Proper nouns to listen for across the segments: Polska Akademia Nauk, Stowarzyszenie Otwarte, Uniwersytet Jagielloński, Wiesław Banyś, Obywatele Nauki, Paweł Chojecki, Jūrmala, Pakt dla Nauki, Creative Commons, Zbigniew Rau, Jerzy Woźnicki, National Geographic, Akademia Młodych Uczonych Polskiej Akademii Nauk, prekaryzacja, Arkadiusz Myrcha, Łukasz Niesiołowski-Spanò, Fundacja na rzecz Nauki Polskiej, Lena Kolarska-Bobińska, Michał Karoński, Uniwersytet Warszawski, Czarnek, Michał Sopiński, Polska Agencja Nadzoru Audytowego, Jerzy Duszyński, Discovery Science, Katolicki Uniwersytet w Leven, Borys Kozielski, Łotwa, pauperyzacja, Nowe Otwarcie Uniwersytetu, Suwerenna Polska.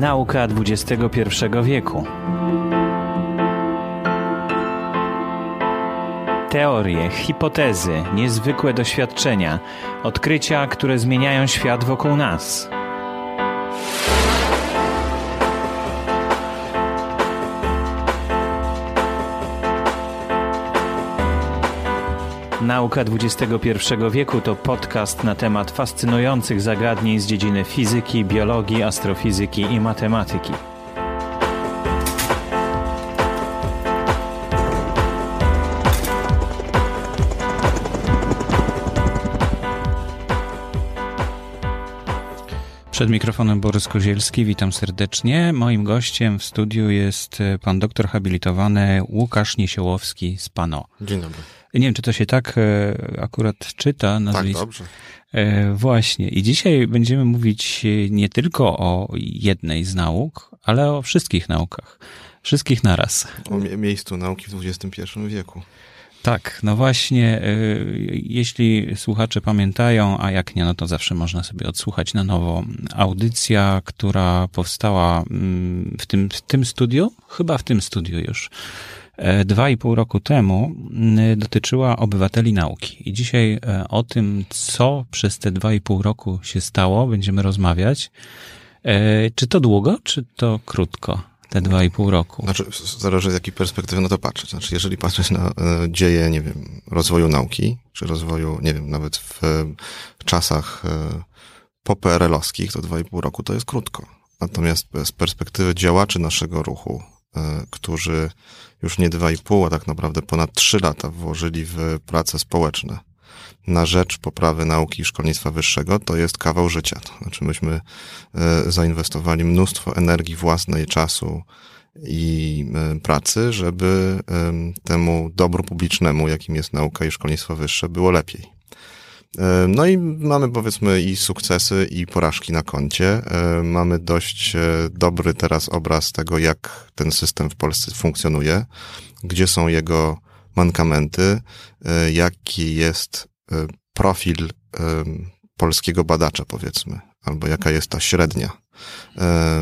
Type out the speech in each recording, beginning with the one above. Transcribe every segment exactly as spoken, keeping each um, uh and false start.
Nauka dwudziestego pierwszego wieku. Teorie, hipotezy, niezwykłe doświadczenia, odkrycia, które zmieniają świat wokół nas. Nauka dwudziestego pierwszego wieku to podcast na temat fascynujących zagadnień z dziedziny fizyki, biologii, astrofizyki i matematyki. Przed mikrofonem Borys Kozielski, witam serdecznie. Moim gościem w studiu jest pan doktor habilitowany Łukasz Niesiołowski-Spanò. Dzień dobry. Nie wiem, czy to się tak akurat czyta. Nazwisk. Tak, dobrze. Właśnie. I dzisiaj będziemy mówić nie tylko o jednej z nauk, ale o wszystkich naukach. Wszystkich naraz. O miejscu nauki w dwudziestym pierwszym wieku. Tak, no właśnie, jeśli słuchacze pamiętają, a jak nie, no to zawsze można sobie odsłuchać na nowo. Audycja, która powstała w tym, w tym studiu, chyba w tym studiu już, dwa i pół roku temu, dotyczyła obywateli nauki. I dzisiaj o tym, co przez te dwa i pół roku się stało, będziemy rozmawiać. Czy to długo, czy to krótko? Te dwa i pół roku. Znaczy, zależy z jakiej perspektywy na to patrzeć. Znaczy, jeżeli patrzeć na dzieje, nie wiem, rozwoju nauki, czy rozwoju, nie wiem, nawet w czasach popeerelowskich, to dwa i pół roku to jest krótko. Natomiast z perspektywy działaczy naszego ruchu, którzy już nie dwa i pół, a tak naprawdę ponad trzy lata włożyli w prace społeczne na rzecz poprawy nauki i szkolnictwa wyższego, to jest kawał życia. To znaczy myśmy zainwestowali mnóstwo energii własnej, czasu i pracy, żeby temu dobru publicznemu, jakim jest nauka i szkolnictwo wyższe, było lepiej. No i mamy, powiedzmy, i sukcesy, i porażki na koncie. Mamy dość dobry teraz obraz tego, jak ten system w Polsce funkcjonuje, gdzie są jego mankamenty, jaki jest profil polskiego badacza, powiedzmy, albo jaka jest ta średnia.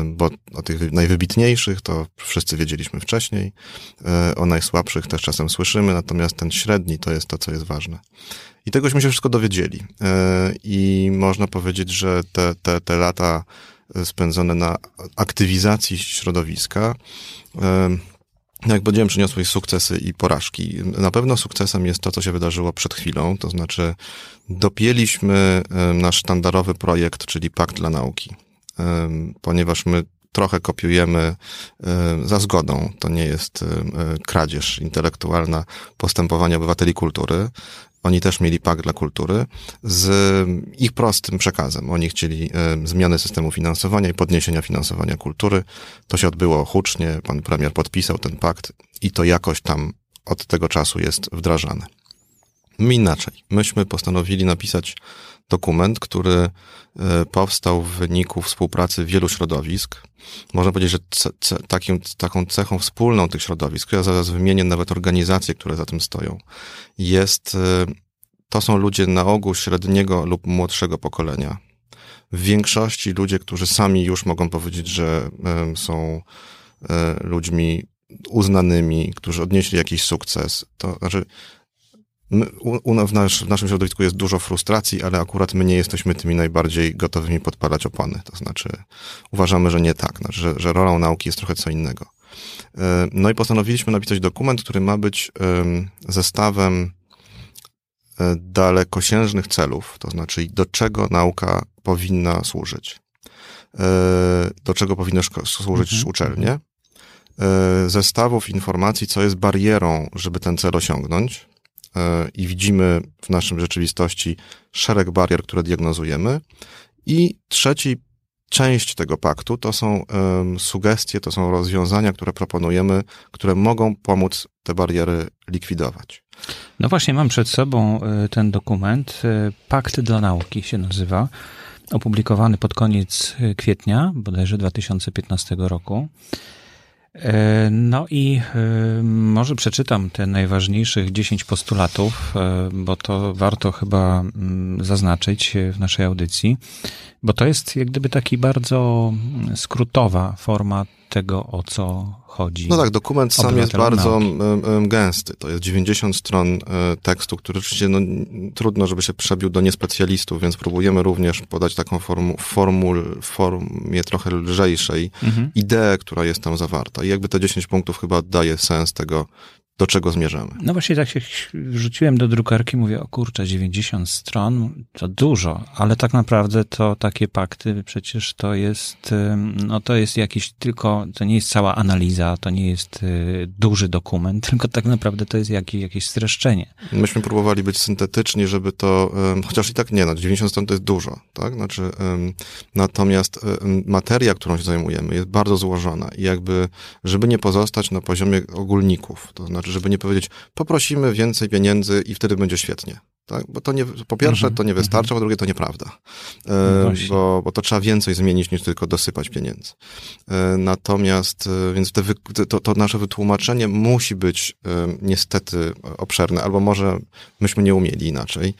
Bo o tych najwybitniejszych to wszyscy wiedzieliśmy wcześniej, o najsłabszych też czasem słyszymy, natomiast ten średni to jest to, co jest ważne. I tegośmy się wszystko dowiedzieli. I można powiedzieć, że te, te, te lata spędzone na aktywizacji środowiska, jak powiedziałem, przyniosły sukcesy i porażki. Na pewno sukcesem jest to, co się wydarzyło przed chwilą, to znaczy dopięliśmy nasz sztandarowy projekt, czyli Pakt dla Nauki, ponieważ my trochę kopiujemy za zgodą, to nie jest kradzież intelektualna, postępowania obywateli kultury. Oni też mieli pakt dla kultury z ich prostym przekazem. Oni chcieli zmiany systemu finansowania i podniesienia finansowania kultury. To się odbyło hucznie, pan premier podpisał ten pakt i to jakoś tam od tego czasu jest wdrażane. My inaczej. Myśmy postanowili napisać dokument, który powstał w wyniku współpracy wielu środowisk. Można powiedzieć, że ce, ce, takim, taką cechą wspólną tych środowisk, ja zaraz wymienię nawet organizacje, które za tym stoją, jest, to są ludzie na ogół średniego lub młodszego pokolenia. W większości ludzie, którzy sami już mogą powiedzieć, że są ludźmi uznanymi, którzy odnieśli jakiś sukces. To znaczy, My, u, u, w, nasz, w naszym środowisku jest dużo frustracji, ale akurat my nie jesteśmy tymi najbardziej gotowymi podpalać opony. To znaczy uważamy, że nie tak, że, że rolą nauki jest trochę co innego. No i postanowiliśmy napisać dokument, który ma być zestawem dalekosiężnych celów, to znaczy do czego nauka powinna służyć, do czego powinny szko- służyć mhm. uczelnie, zestawów informacji, co jest barierą, żeby ten cel osiągnąć. I widzimy w naszym rzeczywistości szereg barier, które diagnozujemy. I trzeci część tego paktu to są um, sugestie, to są rozwiązania, które proponujemy, które mogą pomóc te bariery likwidować. No właśnie, mam przed sobą ten dokument. Pakt dla nauki się nazywa. Opublikowany pod koniec kwietnia, bodajże dwa tysiące piętnastego roku. No i może przeczytam te najważniejszych dziesięć postulatów, bo to warto chyba zaznaczyć w naszej audycji, bo to jest jak gdyby taki bardzo skrótowa forma tego, o co chodzi. No tak, dokument sam jest bardzo nauki. gęsty. To jest dziewięćdziesiąt stron tekstu, który oczywiście no, trudno, żeby się przebił do niespecjalistów, więc próbujemy również podać taką formu, formuł, formie trochę lżejszej mhm. ideę, która jest tam zawarta. I jakby te dziesięć punktów chyba daje sens tego, do czego zmierzamy. No właśnie tak się rzuciłem do drukarki, mówię, o kurczę, dziewięćdziesiąt stron, to dużo, ale tak naprawdę to takie pakty, przecież to jest, no to jest jakiś tylko, to nie jest cała analiza, to nie jest duży dokument, tylko tak naprawdę to jest jakieś, jakieś streszczenie. Myśmy próbowali być syntetyczni, żeby to, chociaż i tak nie, no dziewięćdziesiąt stron to jest dużo, tak? Znaczy, natomiast materia, którą się zajmujemy, jest bardzo złożona i jakby, żeby nie pozostać na poziomie ogólników, to znaczy, żeby nie powiedzieć, poprosimy więcej pieniędzy i wtedy będzie świetnie. Tak? Bo to nie, po pierwsze to nie wystarcza, po drugie to nieprawda. E, bo, bo to trzeba więcej zmienić niż tylko dosypać pieniędzy. E, natomiast, e, więc te wy, to, to nasze wytłumaczenie musi być e, niestety obszerne, albo może myśmy nie umieli inaczej.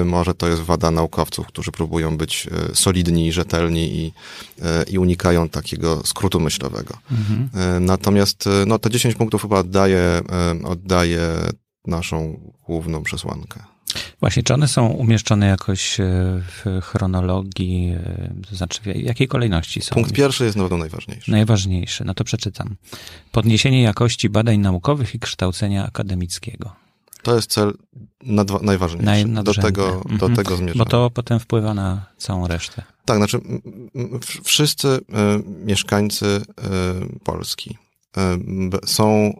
E, może to jest wada naukowców, którzy próbują być e, solidni i rzetelni i, e, i unikają takiego skrótu myślowego. Mhm. E, natomiast no, te dziesięć punktów chyba oddaje, e, oddaje naszą główną przesłankę. Właśnie, czy one są umieszczone jakoś w chronologii, to znaczy w jakiej kolejności są? Punkt pierwszy jest na pewno najważniejszy. Najważniejszy, no to przeczytam. Podniesienie jakości badań naukowych i kształcenia akademickiego. To jest cel nadwa- najważniejszy. Naj- nadrzędny. Do tego, mhm. do tego zmierzamy. Bo to potem wpływa na całą resztę. Tak, znaczy wszyscy y, mieszkańcy y, Polski są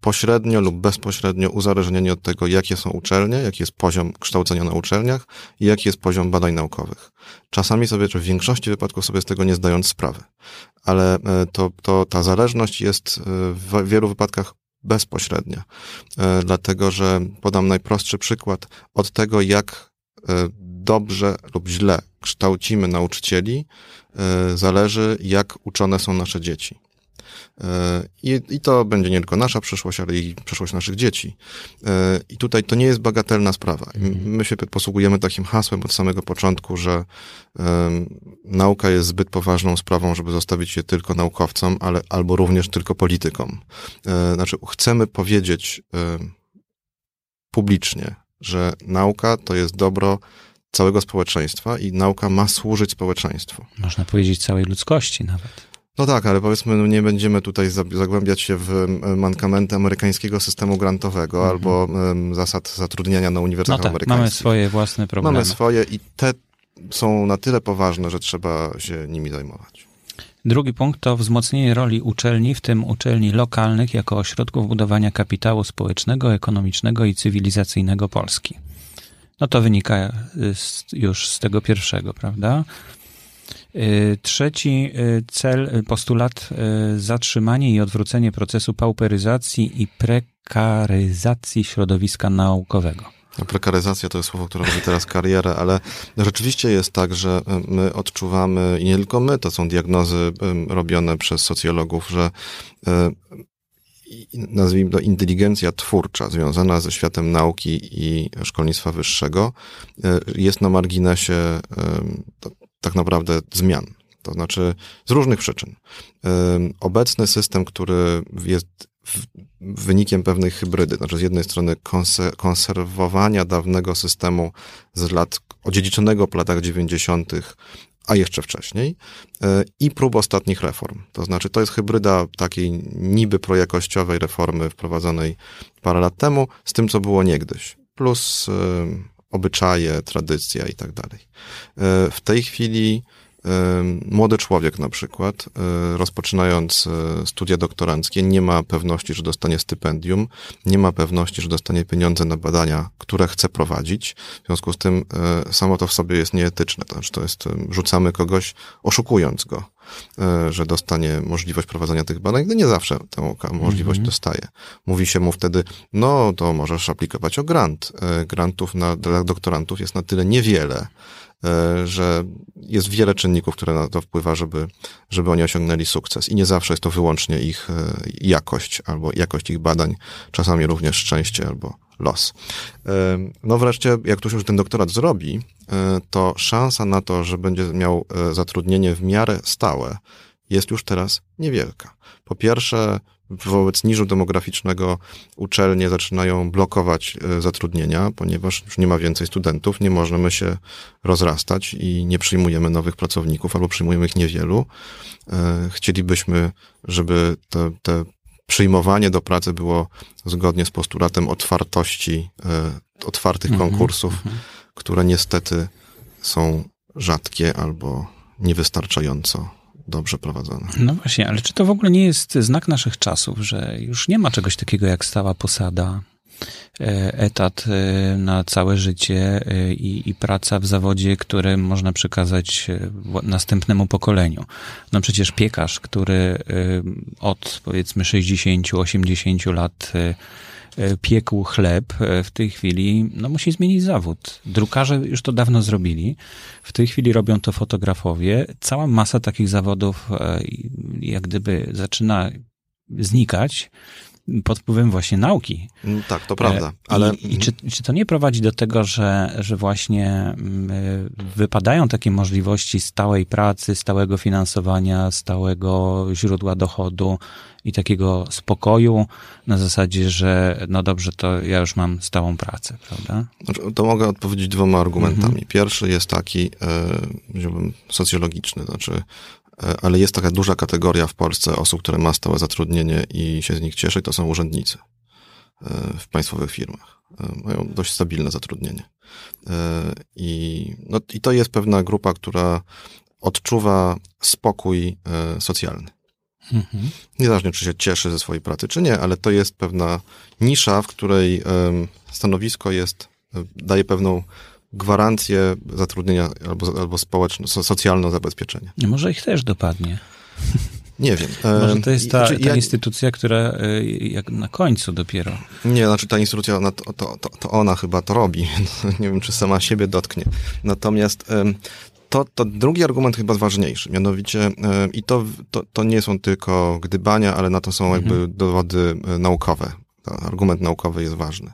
pośrednio lub bezpośrednio uzależnieni od tego, jakie są uczelnie, jaki jest poziom kształcenia na uczelniach i jaki jest poziom badań naukowych. Czasami sobie, czy w większości wypadków sobie z tego nie zdając sprawy, ale to, to ta zależność jest w wielu wypadkach bezpośrednia, dlatego że podam najprostszy przykład od tego, jak dobrze lub źle kształcimy nauczycieli, zależy, jak uczone są nasze dzieci. I, I to będzie nie tylko nasza przyszłość, ale i przyszłość naszych dzieci. I tutaj to nie jest bagatelna sprawa. My się posługujemy takim hasłem od samego początku, że um, nauka jest zbyt poważną sprawą, żeby zostawić je tylko naukowcom, ale albo również tylko politykom. Znaczy, chcemy powiedzieć um, publicznie, że nauka to jest dobro całego społeczeństwa i nauka ma służyć społeczeństwu. Można powiedzieć całej ludzkości nawet. No tak, ale powiedzmy, no nie będziemy tutaj zagłębiać się w mankamenty amerykańskiego systemu grantowego mhm. albo um, zasad zatrudniania na uniwersytetach no tak, amerykańskich. Mamy swoje własne problemy. Mamy swoje i te są na tyle poważne, że trzeba się nimi zajmować. Drugi punkt to wzmocnienie roli uczelni, w tym uczelni lokalnych, jako ośrodków budowania kapitału społecznego, ekonomicznego i cywilizacyjnego Polski. No to wynika z, już z tego pierwszego, prawda? Trzeci cel, postulat, zatrzymanie i odwrócenie procesu pauperyzacji i prekaryzacji środowiska naukowego. Prekaryzacja to jest słowo, które robi teraz karierę, ale rzeczywiście jest tak, że my odczuwamy, i nie tylko my, to są diagnozy robione przez socjologów, że nazwijmy to inteligencja twórcza związana ze światem nauki i szkolnictwa wyższego jest na marginesie tak naprawdę zmian, to znaczy z różnych przyczyn. Obecny system, który jest wynikiem pewnej hybrydy, znaczy z jednej strony konserwowania dawnego systemu z lat odziedziczonego po latach dziewięćdziesiątych, a jeszcze wcześniej, i prób ostatnich reform. To znaczy to jest hybryda takiej niby projakościowej reformy wprowadzonej parę lat temu z tym, co było niegdyś, plus obyczaje, tradycja i tak dalej. W tej chwili młody człowiek na przykład, rozpoczynając studia doktoranckie, nie ma pewności, że dostanie stypendium, nie ma pewności, że dostanie pieniądze na badania, które chce prowadzić. W związku z tym samo to w sobie jest nieetyczne. To znaczy to jest, rzucamy kogoś, oszukując go. że dostanie możliwość prowadzenia tych badań, gdy nie zawsze tę możliwość mm-hmm. dostaje. Mówi się mu wtedy, no to możesz aplikować o grant. Grantów na, dla doktorantów jest na tyle niewiele, że jest wiele czynników, które na to wpływa, żeby, żeby oni osiągnęli sukces. I nie zawsze jest to wyłącznie ich jakość albo jakość ich badań, czasami również szczęście albo los. No wreszcie, jak ktoś już ten doktorat zrobi, to szansa na to, że będzie miał zatrudnienie w miarę stałe, jest już teraz niewielka. Po pierwsze, wobec niżu demograficznego uczelnie zaczynają blokować zatrudnienia, ponieważ już nie ma więcej studentów, nie możemy się rozrastać i nie przyjmujemy nowych pracowników, albo przyjmujemy ich niewielu. Chcielibyśmy, żeby te, te przyjmowanie do pracy było zgodnie z postulatem otwartości, otwartych mhm, konkursów, mhm. które niestety są rzadkie albo niewystarczająco dobrze prowadzone. No właśnie, ale czy to w ogóle nie jest znak naszych czasów, że już nie ma czegoś takiego jak stała posada, etat na całe życie i, i praca w zawodzie, który można przekazać następnemu pokoleniu. No przecież piekarz, który od powiedzmy sześćdziesięciu do osiemdziesięciu lat piekł chleb, w tej chwili no, musi zmienić zawód. Drukarze już to dawno zrobili. W tej chwili robią to fotografowie. Cała masa takich zawodów jak gdyby zaczyna znikać pod wpływem właśnie nauki. Tak, to prawda. Ale... I, i czy, czy to nie prowadzi do tego, że, że właśnie wypadają takie możliwości stałej pracy, stałego finansowania, stałego źródła dochodu i takiego spokoju na zasadzie, że no dobrze, to ja już mam stałą pracę, prawda? To mogę odpowiedzieć dwoma argumentami. Mhm. Pierwszy jest taki, powiedziałbym, socjologiczny, to znaczy ale jest taka duża kategoria w Polsce osób, które ma stałe zatrudnienie i się z nich cieszy, to są urzędnicy w państwowych firmach. Mają dość stabilne zatrudnienie. I, no, i to jest pewna grupa, która odczuwa spokój socjalny. Mhm. Niezależnie, czy się cieszy ze swojej pracy, czy nie, ale to jest pewna nisza, w której stanowisko jest, daje pewną gwarancję zatrudnienia albo, albo społeczne, socjalne zabezpieczenie. Może ich też dopadnie. Nie wiem. Może to jest ta, znaczy, ta ja... instytucja, która jak na końcu dopiero. Nie, znaczy ta instytucja, ona, to, to, to ona chyba to robi. Nie wiem, czy sama siebie dotknie. Natomiast to, to drugi argument chyba ważniejszy. Mianowicie i to, to, to nie są tylko gdybania, ale na to są jakby mhm. dowody naukowe. Argument naukowy jest ważny.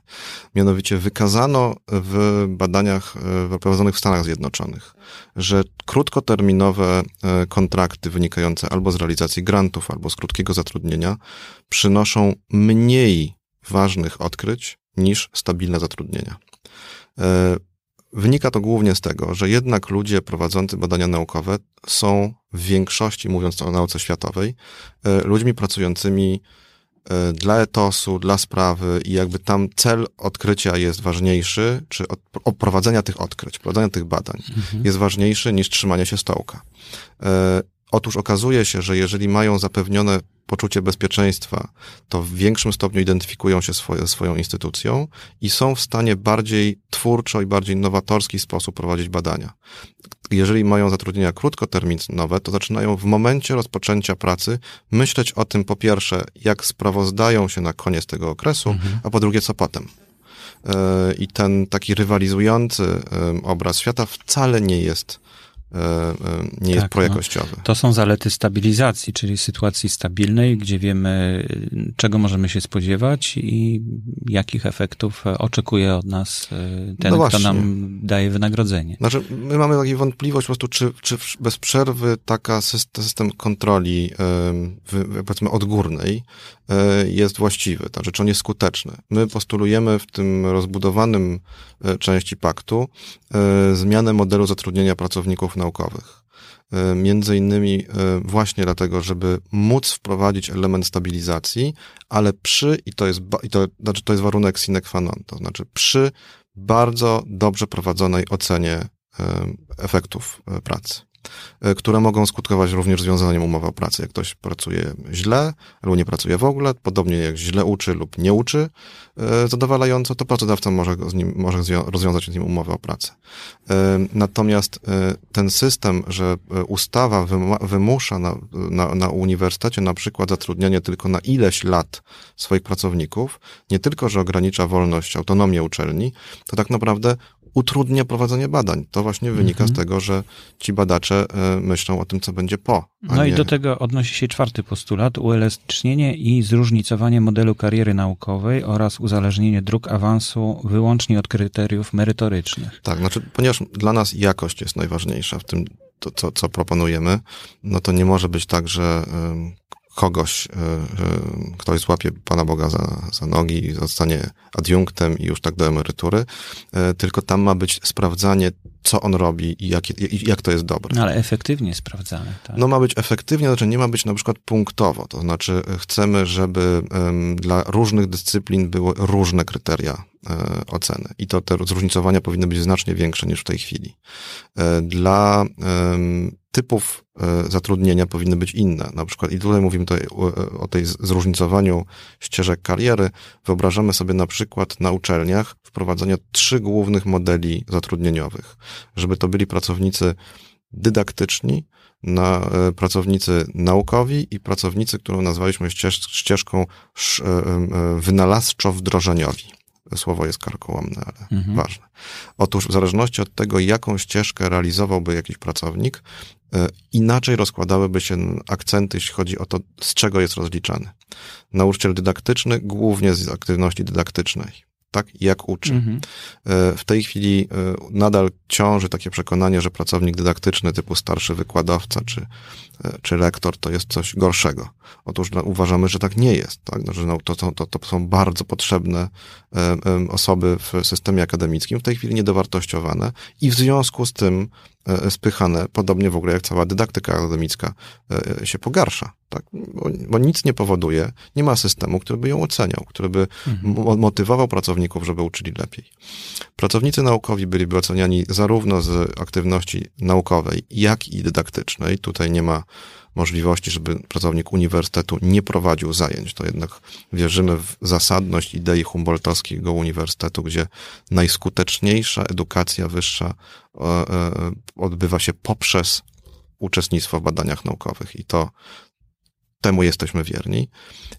Mianowicie wykazano w badaniach prowadzonych w Stanach Zjednoczonych, że krótkoterminowe kontrakty wynikające albo z realizacji grantów, albo z krótkiego zatrudnienia przynoszą mniej ważnych odkryć niż stabilne zatrudnienia. Wynika to głównie z tego, że jednak ludzie prowadzący badania naukowe są w większości, mówiąc o nauce światowej, ludźmi pracującymi dla etosu, dla sprawy i jakby tam cel odkrycia jest ważniejszy, czy od, oprowadzenia tych odkryć, prowadzenia tych badań mhm. jest ważniejszy niż trzymanie się stołka. E, otóż okazuje się, że jeżeli mają zapewnione poczucie bezpieczeństwa, to w większym stopniu identyfikują się swoje, swoją instytucją i są w stanie bardziej twórczo i bardziej nowatorski sposób prowadzić badania. Jeżeli mają zatrudnienia krótkoterminowe, to zaczynają w momencie rozpoczęcia pracy myśleć o tym, po pierwsze, jak sprawozdają się na koniec tego okresu, mhm. a po drugie, co potem. I ten taki rywalizujący obraz świata wcale nie jest nie tak, jest projakościowy. No. To są zalety stabilizacji, czyli sytuacji stabilnej, gdzie wiemy, czego możemy się spodziewać i jakich efektów oczekuje od nas ten, no kto nam daje wynagrodzenie. Znaczy, my mamy taką wątpliwość po prostu, czy, czy bez przerwy taka system kontroli, powiedzmy, odgórnej jest właściwy, znaczy, czy on jest skuteczny. My postulujemy w tym rozbudowanym części paktu zmianę modelu zatrudnienia pracowników naukowych. Między innymi właśnie dlatego, żeby móc wprowadzić element stabilizacji, ale przy, i to jest, i to, znaczy to jest warunek sine qua non, to znaczy przy bardzo dobrze prowadzonej ocenie efektów pracy. które mogą skutkować również związaniem umowy o pracę. Jak ktoś pracuje źle albo nie pracuje w ogóle, podobnie jak źle uczy lub nie uczy zadowalająco, to pracodawca może, z nim, może rozwiązać z nim umowę o pracę. Natomiast ten system, że ustawa wymusza na, na, na uniwersytecie na przykład zatrudnianie tylko na ileś lat swoich pracowników, nie tylko, że ogranicza wolność, autonomię uczelni, to tak naprawdę utrudnia prowadzenie badań. To właśnie wynika mhm. z tego, że ci badacze myślą o tym, co będzie po. No i nie... do tego odnosi się czwarty postulat, uelastycznienie i zróżnicowanie modelu kariery naukowej oraz uzależnienie dróg awansu wyłącznie od kryteriów merytorycznych. Tak, znaczy, ponieważ dla nas jakość jest najważniejsza w tym, to, co, co proponujemy, no to nie może być tak, że... Ym... kogoś, ktoś złapie Pana Boga za, za nogi i zostanie adiunktem i już tak do emerytury, tylko tam ma być sprawdzanie, co on robi i jak, i jak to jest dobre. No ale efektywnie sprawdzane. Tak? No ma być efektywnie, znaczy nie ma być na przykład punktowo, to znaczy chcemy, żeby um, dla różnych dyscyplin były różne kryteria oceny. I to te zróżnicowania powinny być znacznie większe niż w tej chwili. Dla typów zatrudnienia powinny być inne. Na przykład, i tutaj mówimy tutaj o tej zróżnicowaniu ścieżek kariery, wyobrażamy sobie na przykład na uczelniach wprowadzenie trzy głównych modeli zatrudnieniowych. Żeby to byli pracownicy dydaktyczni, na pracownicy naukowi i pracownicy, którą nazwaliśmy ścież, ścieżką wynalazczo-wdrożeniowi. Słowo jest karkołomne, ale mhm. ważne. Otóż w zależności od tego, jaką ścieżkę realizowałby jakiś pracownik, inaczej rozkładałyby się akcenty, jeśli chodzi o to, z czego jest rozliczany. Nauczyciel dydaktyczny głównie z aktywności dydaktycznej. Tak? Jak uczy. Mhm. W tej chwili nadal ciąży takie przekonanie, że pracownik dydaktyczny typu starszy wykładowca czy, czy lektor to jest coś gorszego. Otóż uważamy, że tak nie jest. Tak? Że to, to, to są bardzo potrzebne osoby w systemie akademickim, w tej chwili niedowartościowane i w związku z tym spychane, podobnie w ogóle jak cała dydaktyka akademicka się pogarsza, tak? Bo, bo nic nie powoduje, nie ma systemu, który by ją oceniał, który by mhm. motywował pracowników, żeby uczyli lepiej. Pracownicy naukowi byliby oceniani zarówno z aktywności naukowej, jak i dydaktycznej. Tutaj nie ma możliwości, żeby pracownik uniwersytetu nie prowadził zajęć. To jednak wierzymy w zasadność idei humboldtowskiego uniwersytetu, gdzie najskuteczniejsza edukacja wyższa odbywa się poprzez uczestnictwo w badaniach naukowych i to temu jesteśmy wierni.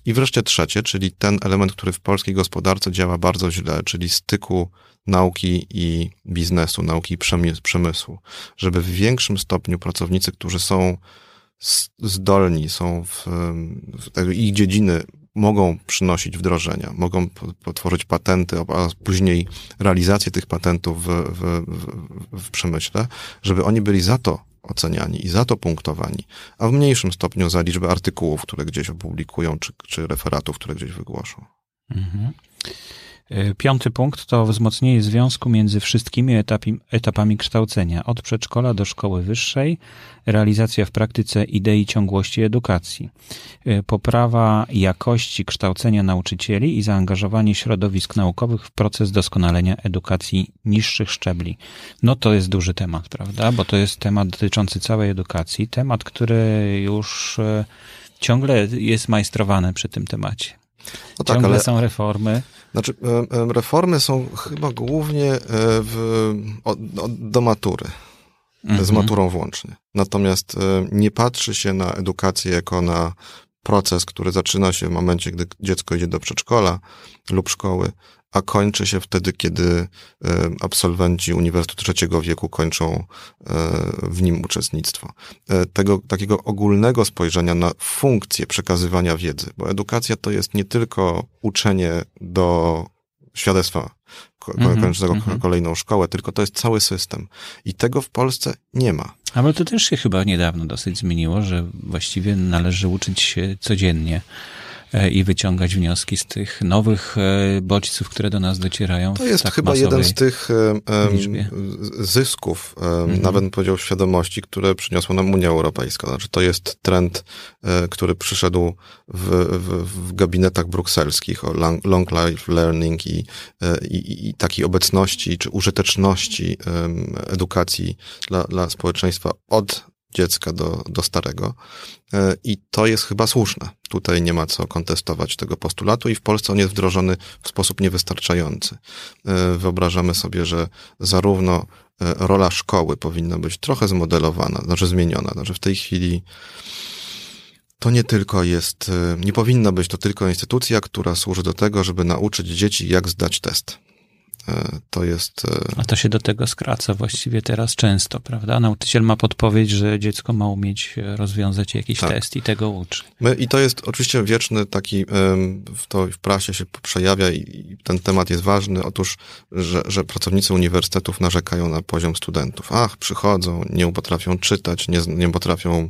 I wreszcie trzecie, czyli ten element, który w polskiej gospodarce działa bardzo źle, czyli styku nauki i biznesu, nauki i przemysłu. Żeby w większym stopniu pracownicy, którzy są zdolni, są w, w ich dziedziny, mogą przynosić wdrożenia, mogą potworzyć patenty, a później realizację tych patentów w, w, w przemyśle, żeby oni byli za to oceniani i za to punktowani, a w mniejszym stopniu za liczbę artykułów, które gdzieś opublikują, czy, czy referatów, które gdzieś wygłoszą. Mhm. Piąty punkt to wzmocnienie związku między wszystkimi etapami, etapami kształcenia, od przedszkola do szkoły wyższej, realizacja w praktyce idei ciągłości edukacji, poprawa jakości kształcenia nauczycieli i zaangażowanie środowisk naukowych w proces doskonalenia edukacji niższych szczebli. No to jest duży temat, prawda? Bo to jest temat dotyczący całej edukacji, temat, który już ciągle jest majstrowany przy tym temacie. No tak, ciągle ale... są reformy. Znaczy, reformy są chyba głównie w, od, od, do matury, mhm. z maturą włącznie. Natomiast nie patrzy się na edukację jako na proces, który zaczyna się w momencie, gdy dziecko idzie do przedszkola lub szkoły, a kończy się wtedy, kiedy absolwenci Uniwersytetu Trzeciego Wieku kończą w nim uczestnictwo. Tego takiego ogólnego spojrzenia na funkcję przekazywania wiedzy, bo edukacja to jest nie tylko uczenie do świadectwa kończącego mm-hmm. kolejną szkołę, tylko to jest cały system. I tego w Polsce nie ma. Ale to też się chyba niedawno dosyć zmieniło, że właściwie należy uczyć się codziennie i wyciągać wnioski z tych nowych bodźców, które do nas docierają. To jest tak chyba jeden z tych liczbie. zysków, mm-hmm. nawet powiedział świadomości, które przyniosła nam Unia Europejska. Znaczy, to jest trend, który przyszedł w, w, w gabinetach brukselskich o long life learning i, i, i takiej obecności czy użyteczności edukacji dla, dla społeczeństwa od dziecka do, do starego i to jest chyba słuszne. Tutaj nie ma co kontestować tego postulatu i w Polsce on jest wdrożony w sposób niewystarczający. Wyobrażamy sobie, że zarówno rola szkoły powinna być trochę zmodelowana, znaczy zmieniona, znaczy w tej chwili to nie tylko jest, nie powinna być to tylko instytucja, która służy do tego, żeby nauczyć dzieci, jak zdać test. To jest... A to się do tego skraca właściwie teraz często, prawda? Nauczyciel ma podpowiedź, że dziecko ma umieć rozwiązać jakiś tak. test i tego uczy. My, I to jest oczywiście wieczny taki, to w prasie się przejawia i ten temat jest ważny. Otóż, że, że pracownicy uniwersytetów narzekają na poziom studentów. Ach, przychodzą, nie potrafią czytać, nie, nie potrafią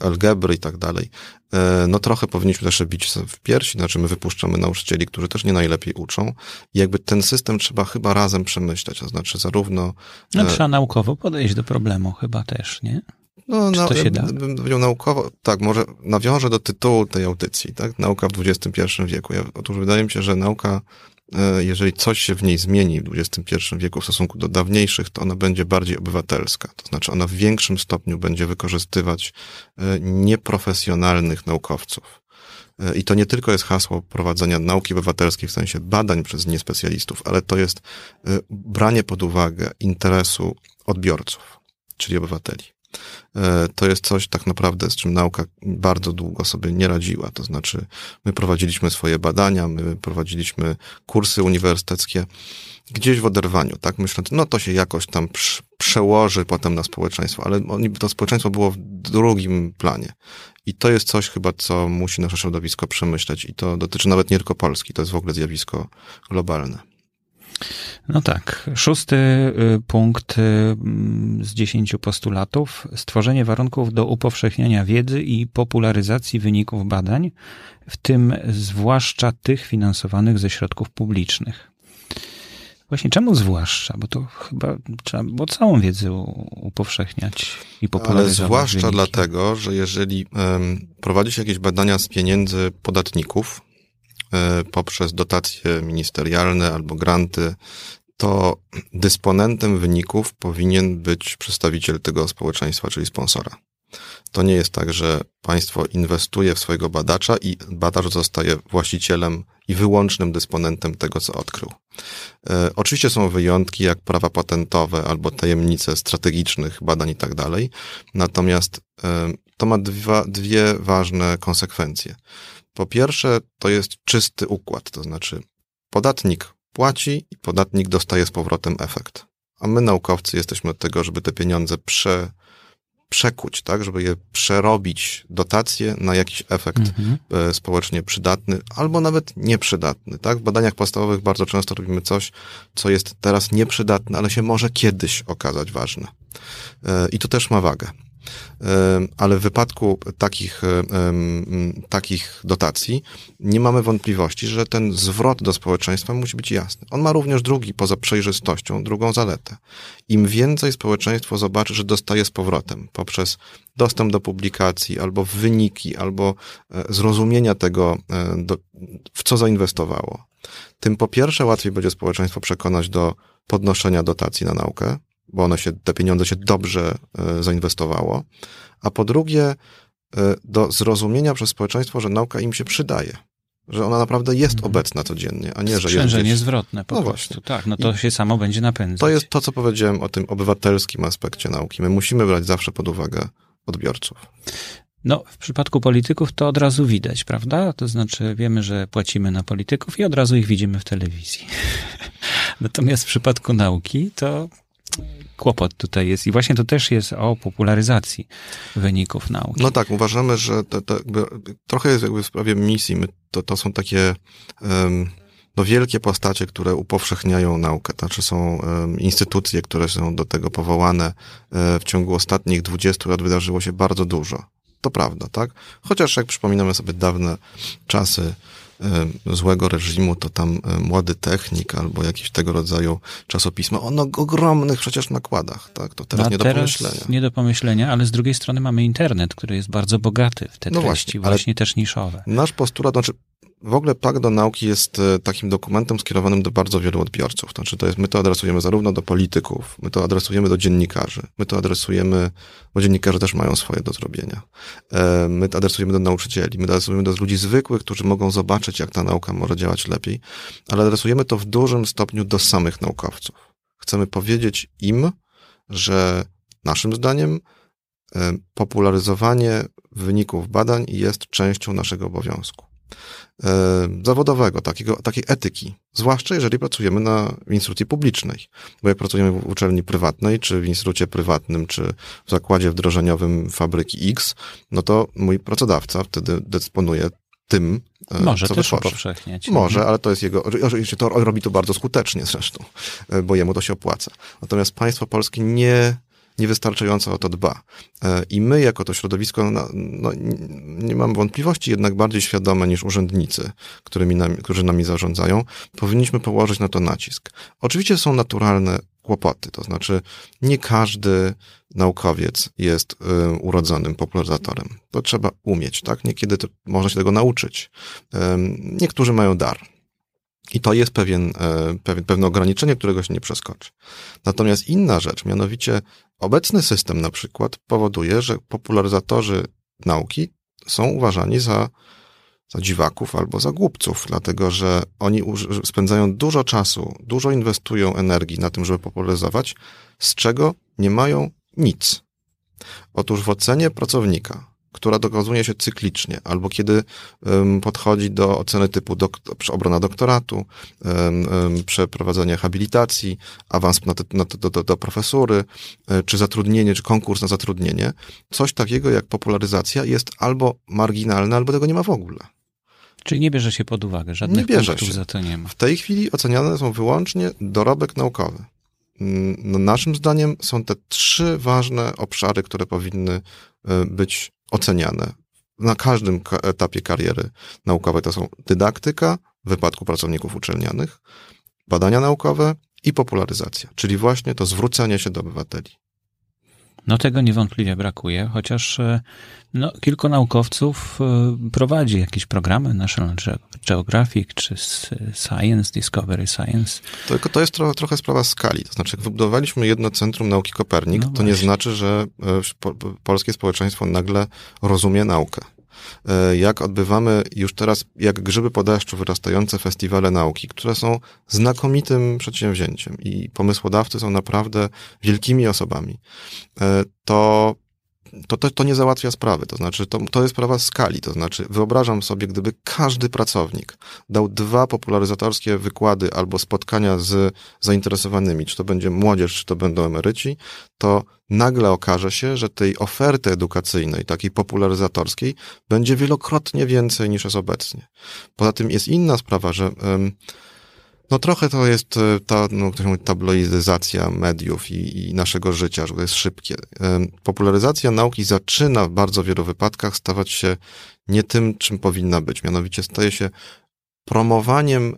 algebry i tak dalej. No trochę powinniśmy też bić w piersi, znaczy my wypuszczamy nauczycieli, którzy też nie najlepiej uczą. I jakby ten system trzeba chyba razem przemyśleć, to znaczy zarówno... No trzeba naukowo podejść do problemu chyba też, nie? No, na, bym powiedział naukowo, tak, może nawiążę do tytułu tej audycji, tak? Nauka w dwudziestym pierwszym wieku. Ja, otóż wydaje mi się, że nauka, jeżeli coś się w niej zmieni w dwudziestym pierwszym wieku w stosunku do dawniejszych, to ona będzie bardziej obywatelska. To znaczy ona w większym stopniu będzie wykorzystywać nieprofesjonalnych naukowców. I to nie tylko jest hasło prowadzenia nauki obywatelskiej w sensie badań przez niespecjalistów, ale to jest branie pod uwagę interesu odbiorców, czyli obywateli. To jest coś tak naprawdę, z czym nauka bardzo długo sobie nie radziła. To znaczy my prowadziliśmy swoje badania, my prowadziliśmy kursy uniwersyteckie gdzieś w oderwaniu, tak? Myśląc, no to się jakoś tam przełoży potem na społeczeństwo, ale to społeczeństwo było w drugim planie. I to jest coś chyba, co musi nasze środowisko przemyśleć i to dotyczy nawet nie tylko Polski, to jest w ogóle zjawisko globalne. No tak. Szósty punkt z dziesięciu postulatów. Stworzenie warunków do upowszechniania wiedzy i popularyzacji wyników badań, w tym zwłaszcza tych finansowanych ze środków publicznych. Właśnie czemu zwłaszcza? Bo to chyba trzeba było całą wiedzę upowszechniać i popularyzować. Ale zwłaszcza wyniki. Dlatego, że jeżeli um, prowadzi się jakieś badania z pieniędzy podatników, poprzez dotacje ministerialne albo granty, to dysponentem wyników powinien być przedstawiciel tego społeczeństwa, czyli sponsora. To nie jest tak, że państwo inwestuje w swojego badacza i badacz zostaje właścicielem i wyłącznym dysponentem tego, co odkrył. E, oczywiście są wyjątki, jak prawa patentowe albo tajemnice strategicznych badań i tak dalej, natomiast e, to ma dwa, dwie ważne konsekwencje. Po pierwsze, to jest czysty układ, to znaczy podatnik płaci i podatnik dostaje z powrotem efekt. A my, naukowcy, jesteśmy od tego, żeby te pieniądze prze, przekuć, tak, żeby je przerobić, dotacje na jakiś efekt mhm. społecznie przydatny albo nawet nieprzydatny. Tak? W badaniach podstawowych bardzo często robimy coś, co jest teraz nieprzydatne, ale się może kiedyś okazać ważne. I to też ma wagę. Ale w wypadku takich, takich dotacji nie mamy wątpliwości, że ten zwrot do społeczeństwa musi być jasny. On ma również drugi, poza przejrzystością, drugą zaletę. Im więcej społeczeństwo zobaczy, że dostaje z powrotem poprzez dostęp do publikacji, albo wyniki, albo zrozumienia tego, w co zainwestowało, tym po pierwsze łatwiej będzie społeczeństwo przekonać do podnoszenia dotacji na naukę, bo one się, te pieniądze się dobrze y, zainwestowało, a po drugie y, do zrozumienia przez społeczeństwo, że nauka im się przydaje, że ona naprawdę jest mhm. obecna codziennie, a nie, że... Sprzężenie gdzieś... zwrotne po no prostu, właśnie. Tak, no to I się samo będzie napędzać. To jest to, co powiedziałem o tym obywatelskim aspekcie nauki. My musimy brać zawsze pod uwagę odbiorców. No, w przypadku polityków to od razu widać, prawda? To znaczy wiemy, że płacimy na polityków i od razu ich widzimy w telewizji. Natomiast w przypadku nauki to... Kłopot tutaj jest i właśnie to też jest o popularyzacji wyników nauki. No tak, uważamy, że to, to jakby, trochę jest jakby w sprawie misji. My to, to są takie um, no wielkie postacie, które upowszechniają naukę. To znaczy są um, instytucje, które są do tego powołane. E, w ciągu ostatnich dwudziestu lat wydarzyło się bardzo dużo. To prawda, tak? Chociaż jak przypominamy sobie dawne czasy złego reżimu, to tam Młody Technik albo jakieś tego rodzaju czasopisma, ono ogromnych przecież nakładach, tak? To teraz A nie do teraz pomyślenia. Nie do pomyślenia, ale z drugiej strony mamy internet, który jest bardzo bogaty w te no treści, właśnie, właśnie też niszowe. Nasz postulat, znaczy W ogóle Pakt dla Nauki jest takim dokumentem skierowanym do bardzo wielu odbiorców. Znaczy to jest, my to adresujemy zarówno do polityków, my to adresujemy do dziennikarzy, my to adresujemy, bo dziennikarze też mają swoje do zrobienia. My to adresujemy do nauczycieli, my to adresujemy do ludzi zwykłych, którzy mogą zobaczyć, jak ta nauka może działać lepiej, ale adresujemy to w dużym stopniu do samych naukowców. Chcemy powiedzieć im, że naszym zdaniem popularyzowanie wyników badań jest częścią naszego obowiązku zawodowego, takiego, takiej etyki, zwłaszcza jeżeli pracujemy na, w instytucji publicznej, bo jak pracujemy w uczelni prywatnej, czy w instytucie prywatnym, czy w zakładzie wdrożeniowym fabryki X, no to mój pracodawca wtedy dysponuje tym, może co też upowszechniać. Może, ale to jest jego, to robi to bardzo skutecznie zresztą, bo jemu to się opłaca. Natomiast państwo polskie nie niewystarczająco o to dba. I my jako to środowisko, no, no, nie mam wątpliwości, jednak bardziej świadome niż urzędnicy, którymi nami, którzy nami zarządzają, powinniśmy położyć na to nacisk. Oczywiście są naturalne kłopoty, to znaczy nie każdy naukowiec jest y, urodzonym popularyzatorem. To trzeba umieć, tak? Niekiedy to, można się tego nauczyć. Y, niektórzy mają dar. I to jest pewien, pewien, pewne ograniczenie, którego się nie przeskoczy. Natomiast inna rzecz, mianowicie obecny system na przykład powoduje, że popularyzatorzy nauki są uważani za, za dziwaków albo za głupców, dlatego że oni spędzają dużo czasu, dużo inwestują energii na tym, żeby popularyzować, z czego nie mają nic. Otóż w ocenie pracownika, która dokazuje się cyklicznie, albo kiedy um, podchodzi do oceny typu dokt- obrona doktoratu, um, um, przeprowadzenie habilitacji, awans na te, na te, do, do profesury, um, czy zatrudnienie, czy konkurs na zatrudnienie, coś takiego jak popularyzacja jest albo marginalne, albo tego nie ma w ogóle. Czyli nie bierze się pod uwagę, żadnych punktów za to nie ma. W tej chwili oceniane są wyłącznie dorobek naukowy. No, naszym zdaniem są te trzy ważne obszary, które powinny być oceniane na każdym etapie kariery naukowej. To są dydaktyka, w wypadku pracowników uczelnianych, badania naukowe i popularyzacja, czyli właśnie to zwrócenie się do obywateli. No tego niewątpliwie brakuje, chociaż no, kilku naukowców prowadzi jakieś programy, National Geographic czy Science, Discovery Science. Tylko to jest tro, trochę sprawa skali, to znaczy jak wybudowaliśmy jedno Centrum Nauki Kopernik, no to nie znaczy, że po, polskie społeczeństwo nagle rozumie naukę. Jak odbywamy już teraz, jak grzyby po deszczu, wyrastające festiwale nauki, które są znakomitym przedsięwzięciem i pomysłodawcy są naprawdę wielkimi osobami, to, to, to, to nie załatwia sprawy. To znaczy, to, to jest sprawa skali. To znaczy, wyobrażam sobie, gdyby każdy pracownik dał dwa popularyzatorskie wykłady albo spotkania z zainteresowanymi, czy to będzie młodzież, czy to będą emeryci, to nagle okaże się, że tej oferty edukacyjnej, takiej popularyzatorskiej, będzie wielokrotnie więcej niż jest obecnie. Poza tym jest inna sprawa, że no trochę to jest ta, no, ktoś mówi, tabloidyzacja mediów i, i naszego życia, że to jest szybkie. Popularyzacja nauki zaczyna w bardzo wielu wypadkach stawać się nie tym, czym powinna być. Mianowicie staje się promowaniem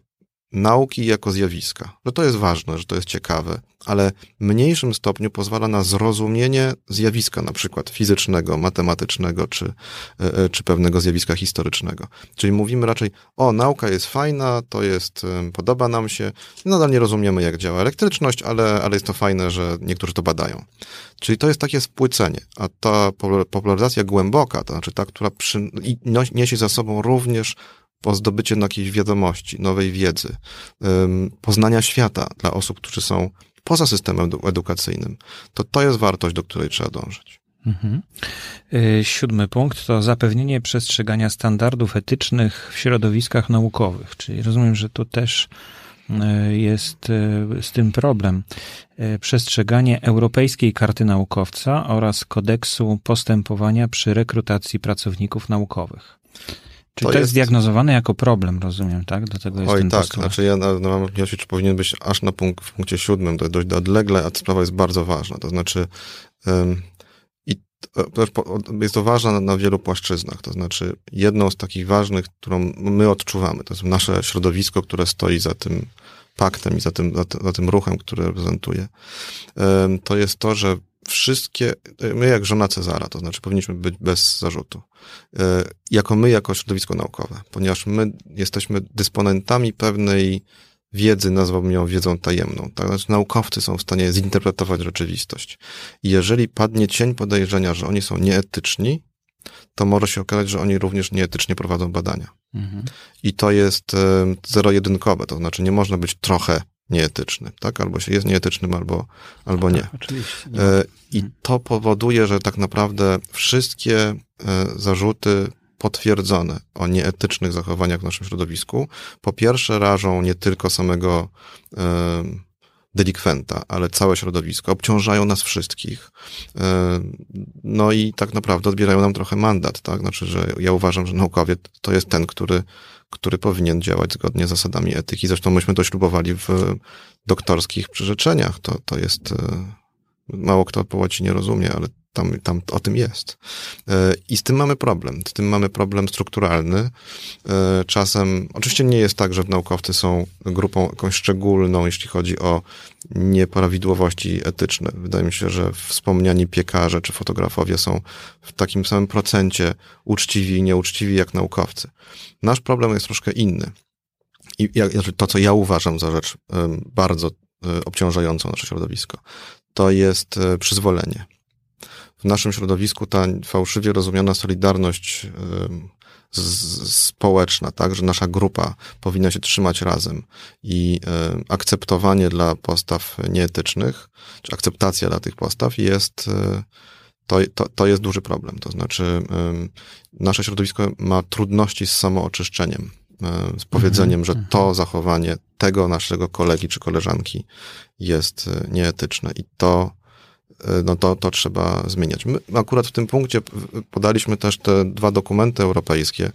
nauki jako zjawiska, że to jest ważne, że to jest ciekawe, ale w mniejszym stopniu pozwala na zrozumienie zjawiska na przykład fizycznego, matematycznego, czy, czy pewnego zjawiska historycznego. Czyli mówimy raczej, o, nauka jest fajna, to jest, podoba nam się, nadal nie rozumiemy, jak działa elektryczność, ale, ale jest to fajne, że niektórzy to badają. Czyli to jest takie spłycenie, a ta popularyzacja głęboka, to znaczy ta, która przy, niesie za sobą również po zdobycie jakiejś wiadomości, nowej wiedzy, poznania świata dla osób, którzy są poza systemem edukacyjnym, to to jest wartość, do której trzeba dążyć. Mhm. Siódmy punkt to zapewnienie przestrzegania standardów etycznych w środowiskach naukowych, czyli rozumiem, że tu też jest z tym problem. Przestrzeganie Europejskiej Karty Naukowca oraz kodeksu postępowania przy rekrutacji pracowników naukowych. Czyli to, to jest zdiagnozowane jako problem, rozumiem, tak? Dlatego jest Oj ten tak, postulat. Znaczy ja no, mam wniosek, czy powinien być aż na punkt, w punkcie siódmym, to jest dość odlegle, a ta sprawa jest bardzo ważna, to znaczy um, i jest to ważne na, na wielu płaszczyznach, to znaczy jedną z takich ważnych, którą my odczuwamy, to jest nasze środowisko, które stoi za tym paktem i za tym, za, za tym ruchem, który reprezentuje, um, to jest to, że wszystkie, my jak żona Cezara, to znaczy powinniśmy być bez zarzutu, jako my, jako środowisko naukowe, ponieważ my jesteśmy dysponentami pewnej wiedzy, nazwałbym ją wiedzą tajemną. Tak? Znaczy naukowcy są w stanie zinterpretować rzeczywistość. I jeżeli padnie cień podejrzenia, że oni są nieetyczni, to może się okazać, że oni również nieetycznie prowadzą badania. Mhm. I to jest zero-jedynkowe, to znaczy nie można być trochę nieetyczny, tak? Albo się jest nieetycznym, albo, albo nie. Oczywiście, nie. I to powoduje, że tak naprawdę wszystkie zarzuty potwierdzone o nieetycznych zachowaniach w naszym środowisku, po pierwsze rażą nie tylko samego delikwenta, ale całe środowisko, obciążają nas wszystkich. No i tak naprawdę odbierają nam trochę mandat, tak? Znaczy, że ja uważam, że naukowiec to jest ten, który, który powinien działać zgodnie z zasadami etyki. Zresztą myśmy to ślubowali w doktorskich przyrzeczeniach. To, to jest, mało kto po łacinie rozumie, ale tam, tam o tym jest. I z tym mamy problem. Z tym mamy problem strukturalny. Czasem, oczywiście nie jest tak, że naukowcy są grupą jakąś szczególną, jeśli chodzi o nieprawidłowości etyczne. Wydaje mi się, że wspomniani piekarze czy fotografowie są w takim samym procencie uczciwi i nieuczciwi jak naukowcy. Nasz problem jest troszkę inny. I to, co ja uważam za rzecz bardzo obciążającą nasze środowisko, to jest przyzwolenie. W naszym środowisku ta fałszywie rozumiana solidarność y, z, społeczna, tak, że nasza grupa powinna się trzymać razem i y, akceptowanie dla postaw nieetycznych, czy akceptacja dla tych postaw jest, y, to, to, to jest duży problem. To znaczy y, nasze środowisko ma trudności z samooczyszczeniem, y, z powiedzeniem, że to zachowanie tego naszego kolegi czy koleżanki jest y, nieetyczne i to no to, to trzeba zmieniać. My akurat w tym punkcie podaliśmy też te dwa dokumenty europejskie,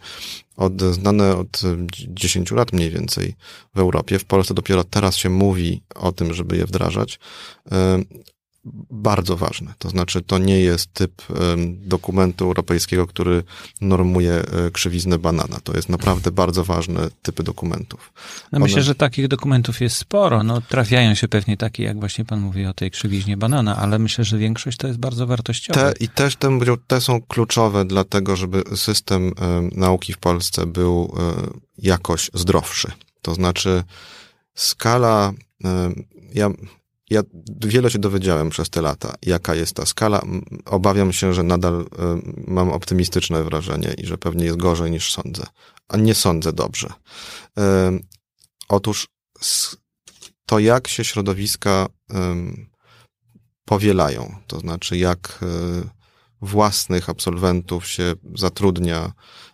od, znane od dziesięciu lat mniej więcej w Europie. W Polsce dopiero teraz się mówi o tym, żeby je wdrażać. Bardzo ważne. To znaczy, to nie jest typ dokumentu europejskiego, który normuje krzywiznę banana. To jest naprawdę bardzo ważne typy dokumentów. No myślę, One... że takich dokumentów jest sporo. No, trafiają się pewnie takie, jak właśnie pan mówi o tej krzywiznie banana, ale myślę, że większość to jest bardzo wartościowe. Te, I też ten, te są kluczowe dla tego, żeby system nauki w Polsce był jakoś zdrowszy. To znaczy skala... Ja, Ja wiele się dowiedziałem przez te lata, jaka jest ta skala. Obawiam się, że nadal mam optymistyczne wrażenie i że pewnie jest gorzej niż sądzę. A nie sądzę dobrze. Otóż to, jak się środowiska powielają, to znaczy jak własnych absolwentów się zatrudnia,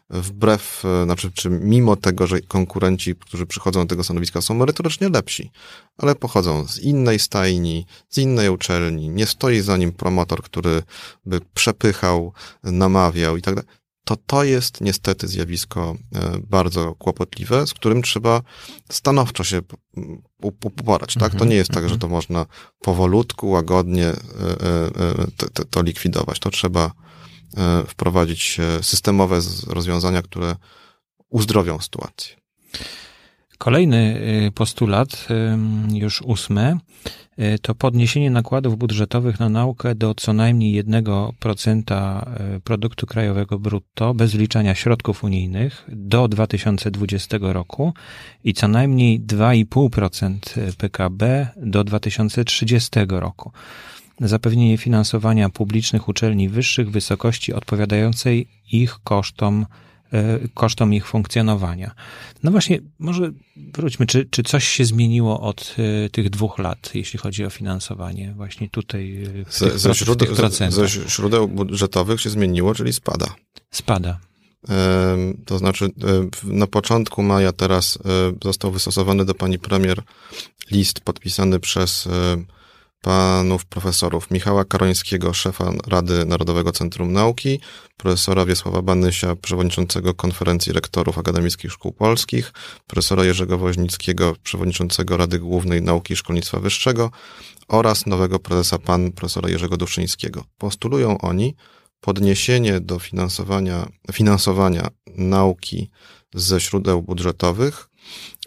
wbrew, znaczy, czy mimo tego, że konkurenci, którzy przychodzą do tego stanowiska, są merytorycznie lepsi, ale pochodzą z innej stajni, z innej uczelni, nie stoi za nim promotor, który by przepychał, namawiał i tak dalej, to to jest niestety zjawisko bardzo kłopotliwe, z którym trzeba stanowczo się uporać, tak? To nie jest tak, że to można powolutku, łagodnie to, to likwidować. To trzeba wprowadzić systemowe rozwiązania, które uzdrowią sytuację. Kolejny postulat, już ósmy, to podniesienie nakładów budżetowych na naukę do co najmniej jednego procenta produktu krajowego brutto, bez wliczania środków unijnych, do dwa tysiące dwudziestego roku i co najmniej dwa i pół procent P K B do dwa tysiące trzydziestego roku. Zapewnienie finansowania publicznych uczelni wyższych w wysokości odpowiadającej ich kosztom, kosztom ich funkcjonowania. No właśnie, może wróćmy, czy, czy coś się zmieniło od tych dwóch lat, jeśli chodzi o finansowanie właśnie tutaj w tych, ze, ze źródeł, w tych procentach? Ze, ze źródeł budżetowych się zmieniło, czyli spada. Spada. To znaczy na początku maja teraz został wystosowany do pani premier list podpisany przez panów profesorów Michała Karońskiego, szefa Rady Narodowego Centrum Nauki, profesora Wiesława Banysia, przewodniczącego Konferencji Rektorów Akademickich Szkół Polskich, profesora Jerzego Woźnickiego, przewodniczącego Rady Głównej Nauki i Szkolnictwa Wyższego oraz nowego prezesa pan profesora Jerzego Duszyńskiego. Postulują oni podniesienie do finansowania, finansowania nauki ze źródeł budżetowych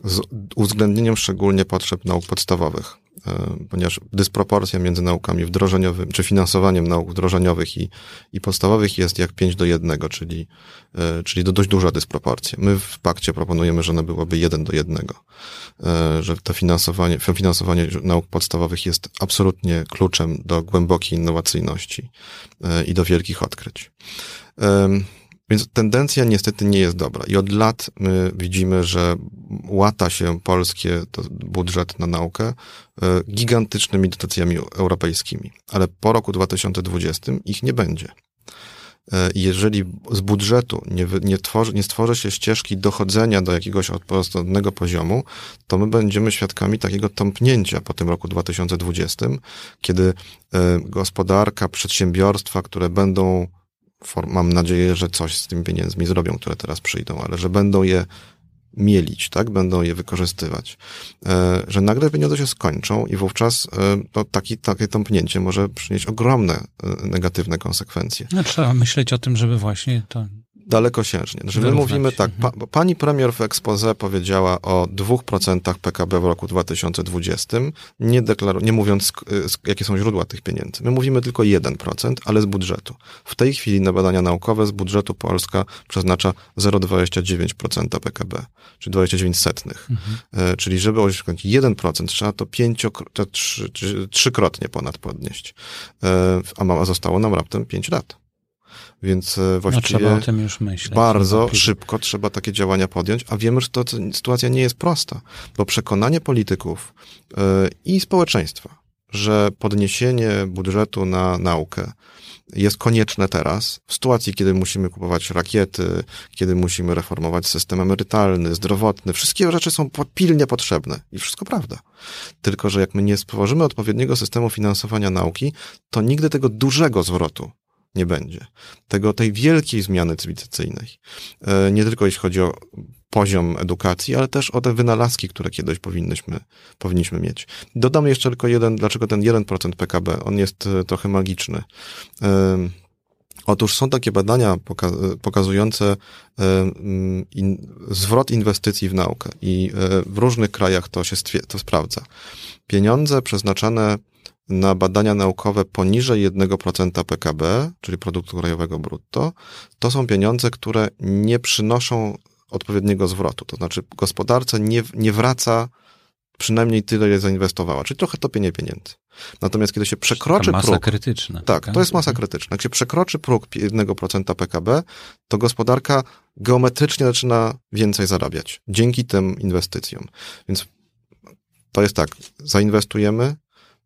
z uwzględnieniem szczególnie potrzeb nauk podstawowych. ponieważ dysproporcja między naukami wdrożeniowymi, czy finansowaniem nauk wdrożeniowych i, i podstawowych jest jak pięć do jednego, czyli, czyli to dość duża dysproporcja. My w pakcie proponujemy, że ona byłaby jeden do jednego, że to finansowanie, finansowanie nauk podstawowych jest absolutnie kluczem do głębokiej innowacyjności i do wielkich odkryć. Więc tendencja niestety nie jest dobra i od lat my widzimy, że łata się polski budżet na naukę gigantycznymi dotacjami europejskimi, ale po roku dwa tysiące dwudziestym ich nie będzie. Jeżeli z budżetu nie, nie, tworzy, nie stworzy się ścieżki dochodzenia do jakiegoś odpowiedniego poziomu, to my będziemy świadkami takiego tąpnięcia po tym roku dwa tysiące dwudziestym, kiedy gospodarka, przedsiębiorstwa, które będą, mam nadzieję, że coś z tymi pieniędzmi zrobią, które teraz przyjdą, ale że będą je mielić, tak? Będą je wykorzystywać. Że nagle pieniądze się skończą i wówczas to taki, takie tąpnięcie może przynieść ogromne negatywne konsekwencje. No, trzeba myśleć o tym, żeby właśnie to... Dalekosiężnie. Znaczy, my mówimy tak, pa, pani premier w exposé powiedziała o dwóch procentach P K B w roku dwa tysiące dwudziestym, nie, deklaru, nie mówiąc, jakie są źródła tych pieniędzy. My mówimy tylko jeden procent, ale z budżetu. W tej chwili na badania naukowe z budżetu Polska przeznacza zero przecinek dwadzieścia dziewięć procent P K B, czyli dwadzieścia dziewięć setnych. Mhm. Czyli żeby osiągnąć jeden procent, trzeba to pięciokrotnie, trzy, trzykrotnie ponad podnieść. A, ma, a zostało nam raptem pięć lat. Więc właściwie no, o tym już myśleć, bardzo szybko trzeba takie działania podjąć, a wiemy, że to sytuacja nie jest prosta, bo przekonanie polityków yy, i społeczeństwa, że podniesienie budżetu na naukę jest konieczne teraz, w sytuacji, kiedy musimy kupować rakiety, kiedy musimy reformować system emerytalny, zdrowotny, wszystkie rzeczy są pilnie potrzebne i wszystko prawda. Tylko że jak my nie stworzymy odpowiedniego systemu finansowania nauki, to nigdy tego dużego zwrotu nie będzie. Tego, tej wielkiej zmiany cywilizacyjnej. Nie tylko jeśli chodzi o poziom edukacji, ale też o te wynalazki, które kiedyś powinnyśmy, powinniśmy mieć. Dodam jeszcze tylko jeden, dlaczego ten jeden procent P K B, on jest trochę magiczny. Otóż są takie badania pokazujące zwrot inwestycji w naukę i w różnych krajach to się to sprawdza. Pieniądze przeznaczane na badania naukowe poniżej jeden procent P K B, czyli produktu krajowego brutto, to są pieniądze, które nie przynoszą odpowiedniego zwrotu. To znaczy gospodarce nie, nie wraca przynajmniej tyle, ile zainwestowała. Czyli trochę topienie pieniędzy. Natomiast kiedy się przekroczy masa próg... krytyczna. Tak, taka? To jest masa krytyczna. Jak się przekroczy próg jeden procent P K B, to gospodarka geometrycznie zaczyna więcej zarabiać. Dzięki tym inwestycjom. Więc to jest tak, zainwestujemy,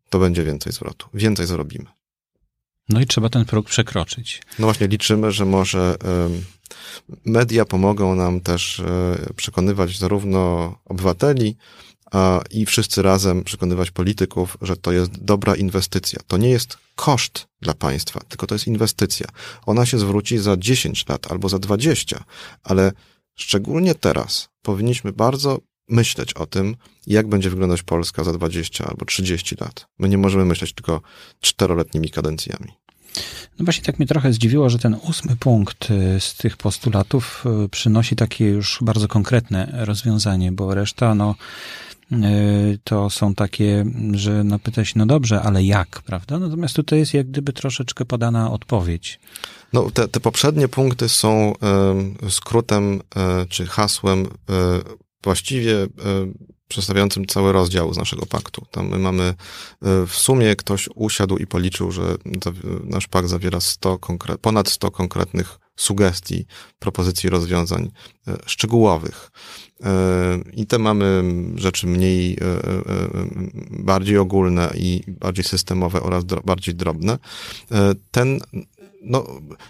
to będzie więcej zwrotu. Więcej zarobimy. No i trzeba ten próg przekroczyć. No właśnie, liczymy, że może media pomogą nam też przekonywać zarówno obywateli a, i wszyscy razem przekonywać polityków, że to jest dobra inwestycja. To nie jest koszt dla państwa, tylko to jest inwestycja. Ona się zwróci za dziesięć lat albo za dwadzieścia, ale szczególnie teraz powinniśmy bardzo myśleć o tym, jak będzie wyglądać Polska za dwadzieścia albo trzydzieści lat. My nie możemy myśleć tylko czteroletnimi kadencjami. No właśnie tak mnie trochę zdziwiło, że ten ósmy punkt z tych postulatów przynosi takie już bardzo konkretne rozwiązanie, bo reszta no to są takie, że no pyta się, no dobrze, ale jak, prawda? Natomiast tutaj jest jak gdyby troszeczkę podana odpowiedź. No te, te poprzednie punkty są y, skrótem y, czy hasłem y, właściwie y, przedstawiającym cały rozdział z naszego paktu. Tam my mamy, y, w sumie ktoś usiadł i policzył, że za, nasz pakt zawiera sto konkre- ponad sto konkretnych sugestii, propozycji rozwiązań y, szczegółowych. Y, I te mamy rzeczy mniej, y, y, bardziej ogólne i bardziej systemowe oraz dro- bardziej drobne. Y, ten No,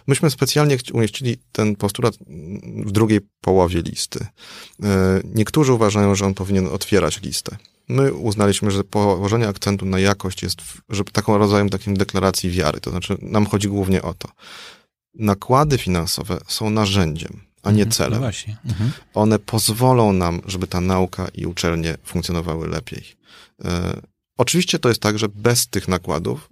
myśmy specjalnie umieścili ten postulat w drugiej połowie listy. Niektórzy uważają, że on powinien otwierać listę. My uznaliśmy, że położenie akcentu na jakość jest że taką rodzajem takim deklaracji wiary. To znaczy, nam chodzi głównie o to. Nakłady finansowe są narzędziem, a nie celem. No właśnie. Mhm. One pozwolą nam, żeby ta nauka i uczelnie funkcjonowały lepiej. Oczywiście to jest tak, że bez tych nakładów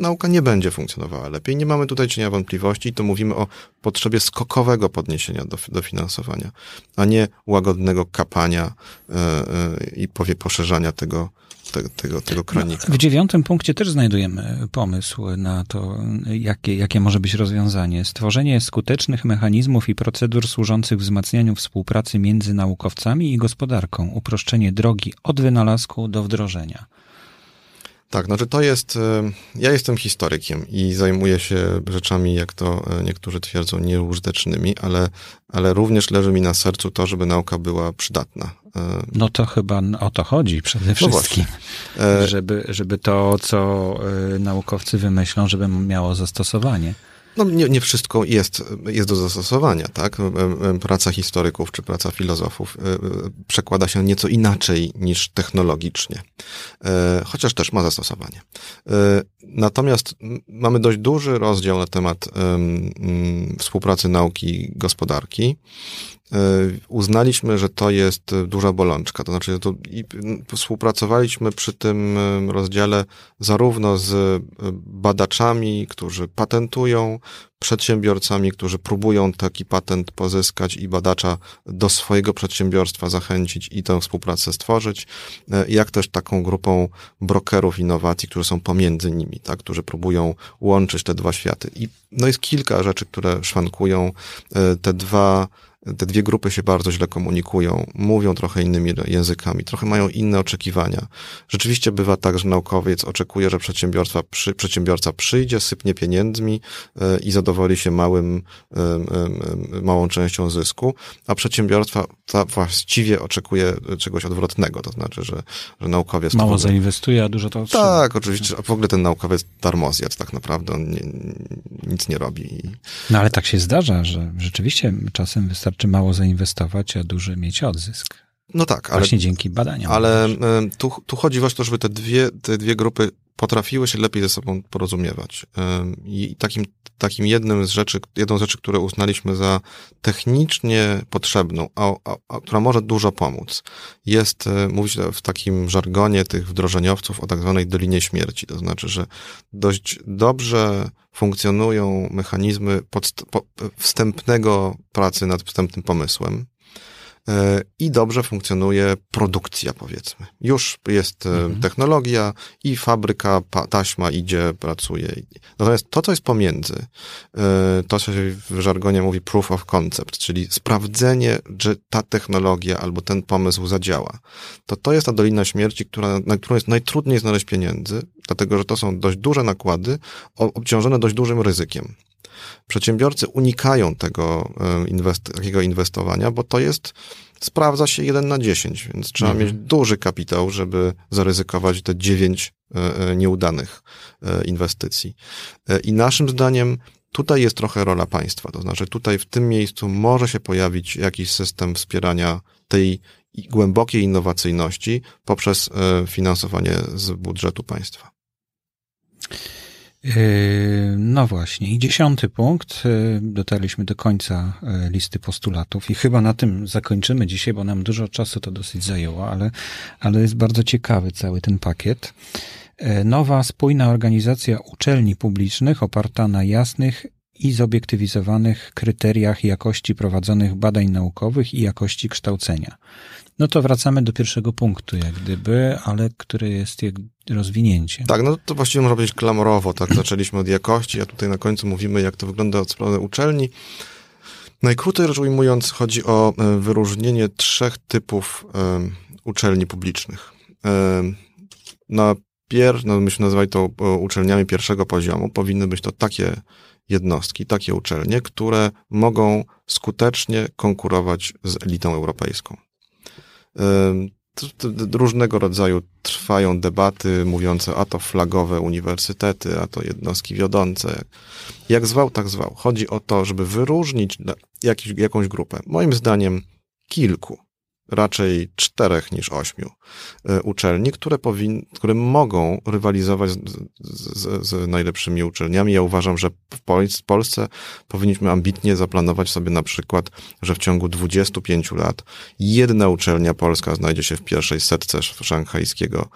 nauka nie będzie funkcjonowała lepiej. Nie mamy tutaj czynienia wątpliwości, to mówimy o potrzebie skokowego podniesienia do, do finansowania, a nie łagodnego kapania yy, yy, i powie poszerzania tego, te, tego, tego kranika. No, w dziewiątym punkcie też znajdujemy pomysł na to, jakie, jakie może być rozwiązanie. Stworzenie skutecznych mechanizmów i procedur służących wzmacnianiu współpracy między naukowcami i gospodarką. Uproszczenie drogi od wynalazku do wdrożenia. Tak, znaczy to jest, ja jestem historykiem i zajmuję się rzeczami, jak to niektórzy twierdzą, nieużytecznymi, ale, ale również leży mi na sercu to, żeby nauka była przydatna. No to chyba o to chodzi przede wszystkim, no żeby, żeby to, co naukowcy wymyślą, żeby miało zastosowanie. No nie, nie wszystko jest, jest do zastosowania, tak? Praca historyków czy praca filozofów przekłada się nieco inaczej niż technologicznie, chociaż też ma zastosowanie. Natomiast mamy dość duży rozdział na temat współpracy nauki i gospodarki. Uznaliśmy, że to jest duża bolączka, to znaczy to i współpracowaliśmy przy tym rozdziale zarówno z badaczami, którzy patentują, przedsiębiorcami, którzy próbują taki patent pozyskać i badacza do swojego przedsiębiorstwa zachęcić i tę współpracę stworzyć, jak też taką grupą brokerów innowacji, którzy są pomiędzy nimi, tak, którzy próbują łączyć te dwa światy. I no jest kilka rzeczy, które szwankują. Te dwa Te dwie grupy się bardzo źle komunikują, mówią trochę innymi językami, trochę mają inne oczekiwania. Rzeczywiście bywa tak, że naukowiec oczekuje, że przedsiębiorstwa przy, przedsiębiorca przyjdzie, sypnie pieniędzmi yy, i zadowoli się małym, yy, yy, małą częścią zysku, a przedsiębiorstwa ta właściwie oczekuje czegoś odwrotnego, to znaczy, że, że naukowiec... Mało ogóle... zainwestuje, a dużo to otrzyma. Tak, oczywiście, a w ogóle ten naukowiec darmozjadł tak naprawdę, on nie, nic nie robi. I... No ale tak się zdarza, że rzeczywiście czasem wystarczy Wystarczy mało zainwestować, a duży mieć odzysk. No tak, ale... Właśnie dzięki badaniom. Ale tu, tu chodzi właśnie o to, żeby te dwie, te dwie grupy potrafiły się lepiej ze sobą porozumiewać. I takim, takim jednym z rzeczy, jedną z rzeczy, które uznaliśmy za technicznie potrzebną, a, a, a która może dużo pomóc, jest mówić w takim żargonie tych wdrożeniowców o tak zwanej dolinie śmierci. To znaczy, że dość dobrze funkcjonują mechanizmy podst- po, wstępnego pracy nad wstępnym pomysłem. I dobrze funkcjonuje produkcja, powiedzmy. Już jest mhm. technologia i fabryka, taśma idzie, pracuje. Natomiast to, co jest pomiędzy, to się w żargonie mówi proof of concept, czyli sprawdzenie, że ta technologia albo ten pomysł zadziała. To to jest ta dolina śmierci, która, na którą jest najtrudniej znaleźć pieniędzy, dlatego że to są dość duże nakłady, obciążone dość dużym ryzykiem. Przedsiębiorcy unikają tego inwest- takiego inwestowania, bo to jest, sprawdza się jeden na dziesięć, więc trzeba mhm. mieć duży kapitał, żeby zaryzykować te dziewięć e, nieudanych e, inwestycji. E, I naszym zdaniem tutaj jest trochę rola państwa, to znaczy tutaj w tym miejscu może się pojawić jakiś system wspierania tej głębokiej innowacyjności poprzez e, finansowanie z budżetu państwa. No właśnie. I dziesiąty punkt. Dotarliśmy do końca listy postulatów i chyba na tym zakończymy dzisiaj, bo nam dużo czasu to dosyć zajęło, ale, ale jest bardzo ciekawy cały ten pakiet. Nowa, spójna organizacja uczelni publicznych oparta na jasnych i zobiektywizowanych kryteriach jakości prowadzonych badań naukowych i jakości kształcenia. No to wracamy do pierwszego punktu, jak gdyby, ale który jest jego rozwinięciem. Tak, no to właściwie można powiedzieć klamorowo, tak? Zaczęliśmy od jakości, a tutaj na końcu mówimy, jak to wygląda od strony uczelni. Najkrócej rzecz ujmując, chodzi o wyróżnienie trzech typów um, uczelni publicznych. Um, na pier, no myśmy nazwali to uczelniami pierwszego poziomu, powinny być to takie jednostki, takie uczelnie, które mogą skutecznie konkurować z elitą europejską. Różnego rodzaju trwają debaty mówiące, a to flagowe uniwersytety, a to jednostki wiodące. Jak zwał, tak zwał. Chodzi o to, żeby wyróżnić jakiś, jakąś grupę. Moim zdaniem kilku, raczej czterech niż ośmiu uczelni, które, powin, które mogą rywalizować z, z, z najlepszymi uczelniami. Ja uważam, że w Polsce, Polsce powinniśmy ambitnie zaplanować sobie na przykład, że w ciągu dwudziestu pięciu lat jedna uczelnia polska znajdzie się w pierwszej setce szanghajskiego,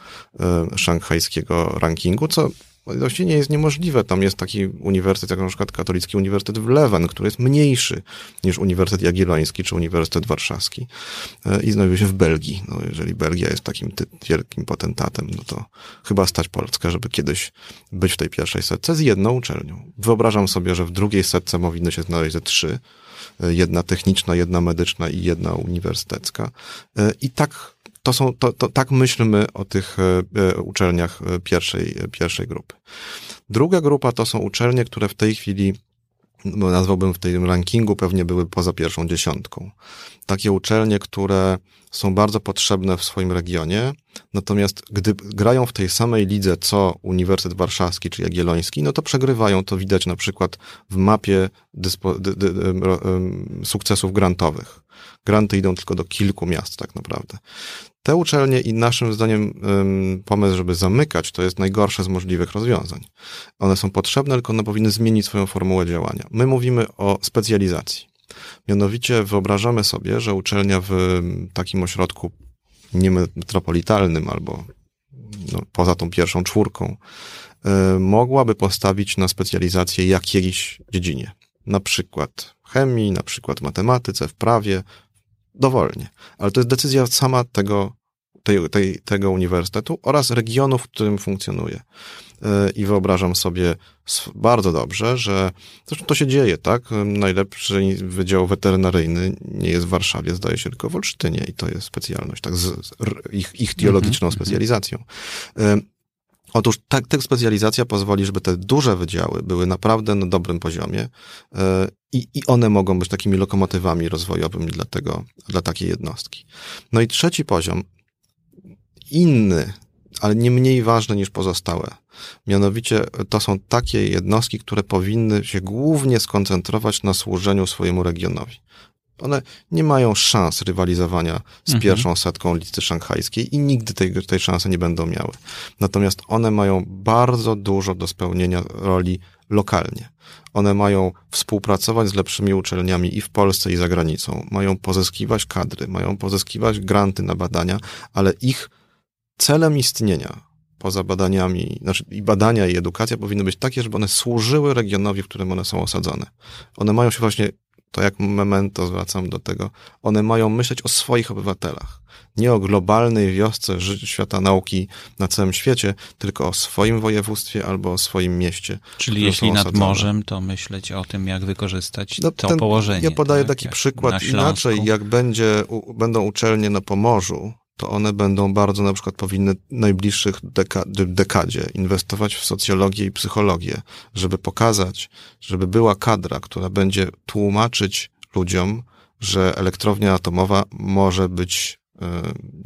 szanghajskiego rankingu, co Właściwie jest niemożliwe. Tam jest taki uniwersytet, jak na przykład Katolicki Uniwersytet w Leven, który jest mniejszy niż Uniwersytet Jagielloński czy Uniwersytet Warszawski i znajduje się w Belgii. No, jeżeli Belgia jest takim wielkim potentatem, no to chyba stać Polskę, żeby kiedyś być w tej pierwszej setce z jedną uczelnią. Wyobrażam sobie, że w drugiej setce powinny się znaleźć ze trzy. Jedna techniczna, jedna medyczna i jedna uniwersytecka. I tak To są, to, to, tak myślmy o tych e, uczelniach pierwszej, pierwszej grupy. Druga grupa to są uczelnie, które w tej chwili, no nazwałbym w tym rankingu, pewnie były poza pierwszą dziesiątką. Takie uczelnie, które są bardzo potrzebne w swoim regionie, natomiast gdy grają w tej samej lidze, co Uniwersytet Warszawski czy Jagielloński, no to przegrywają. To widać na przykład w mapie dyspo, dy, dy, dy, sukcesów grantowych. Granty idą tylko do kilku miast tak naprawdę. Te uczelnie i naszym zdaniem pomysł, żeby zamykać, to jest najgorsze z możliwych rozwiązań. One są potrzebne, tylko one powinny zmienić swoją formułę działania. My mówimy o specjalizacji. Mianowicie wyobrażamy sobie, że uczelnia w takim ośrodku niemetropolitalnym albo no, poza tą pierwszą czwórką mogłaby postawić na specjalizację jakiejś dziedzinie. Na przykład chemii, na przykład matematyce, w prawie, dowolnie. Ale to jest decyzja sama tego, tej, tej, tego uniwersytetu oraz regionu, w którym funkcjonuje. I wyobrażam sobie bardzo dobrze, że zresztą to się dzieje, tak? Najlepszy wydział weterynaryjny nie jest w Warszawie, zdaje się tylko w Olsztynie i to jest specjalność, tak? Z, z ich, ich teologiczną mm-hmm. specjalizacją. Otóż ta, ta specjalizacja pozwoli, żeby te duże wydziały były naprawdę na dobrym poziomie yy, i one mogą być takimi lokomotywami rozwojowymi dla tego, dla takiej jednostki. No i trzeci poziom, inny, ale nie mniej ważny niż pozostałe. Mianowicie to są takie jednostki, które powinny się głównie skoncentrować na służeniu swojemu regionowi. One nie mają szans rywalizowania z mhm. pierwszą setką listy szanghajskiej i nigdy tej, tej szansy nie będą miały. Natomiast one mają bardzo dużo do spełnienia roli lokalnie. One mają współpracować z lepszymi uczelniami i w Polsce, i za granicą. Mają pozyskiwać kadry, mają pozyskiwać granty na badania, ale ich celem istnienia poza badaniami, znaczy i badania i edukacja powinny być takie, żeby one służyły regionowi, w którym one są osadzone. One mają się właśnie to jak memento, zwracam do tego, one mają myśleć o swoich obywatelach. Nie o globalnej wiosce świata nauki na całym świecie, tylko o swoim województwie albo o swoim mieście. Czyli jeśli nad osadzone. Morzem, to myśleć o tym, jak wykorzystać no, to ten, położenie. Ja podaję tak? taki jak przykład inaczej. Jak będzie, u, będą uczelnie na Pomorzu, to one będą bardzo na przykład powinny w najbliższych deka- dekadzie inwestować w socjologię i psychologię, żeby pokazać, żeby była kadra, która będzie tłumaczyć ludziom, że elektrownia atomowa może być, yy,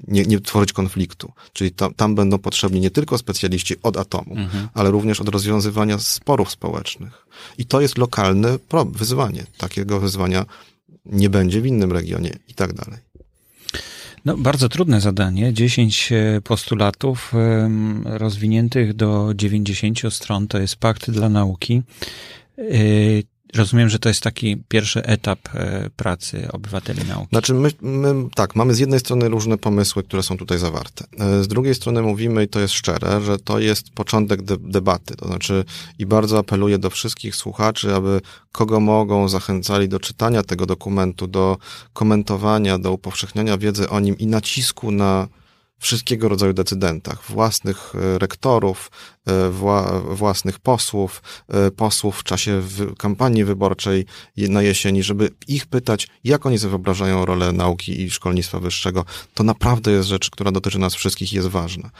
nie, nie tworzyć konfliktu. Czyli tam, tam będą potrzebni nie tylko specjaliści od atomu, mhm. ale również od rozwiązywania sporów społecznych. I to jest lokalne problem, wyzwanie. Takiego wyzwania nie będzie w innym regionie i tak dalej. No, bardzo trudne zadanie. dziesięć postulatów rozwiniętych do dziewięćdziesięciu stron. To jest Pakt dla Nauki. Rozumiem, że to jest taki pierwszy etap pracy Obywateli Nauki. Znaczy my, my, tak, mamy z jednej strony różne pomysły, które są tutaj zawarte. Z drugiej strony mówimy, i to jest szczere, że to jest początek de- debaty. To znaczy i bardzo apeluję do wszystkich słuchaczy, aby kogo mogą zachęcali do czytania tego dokumentu, do komentowania, do upowszechniania wiedzy o nim i nacisku na wszystkiego rodzaju decydentach, własnych rektorów, wła- własnych posłów, posłów w czasie w kampanii wyborczej na jesieni, żeby ich pytać, jak oni sobie wyobrażają rolę nauki i szkolnictwa wyższego. To naprawdę jest rzecz, która dotyczy nas wszystkich i jest ważna.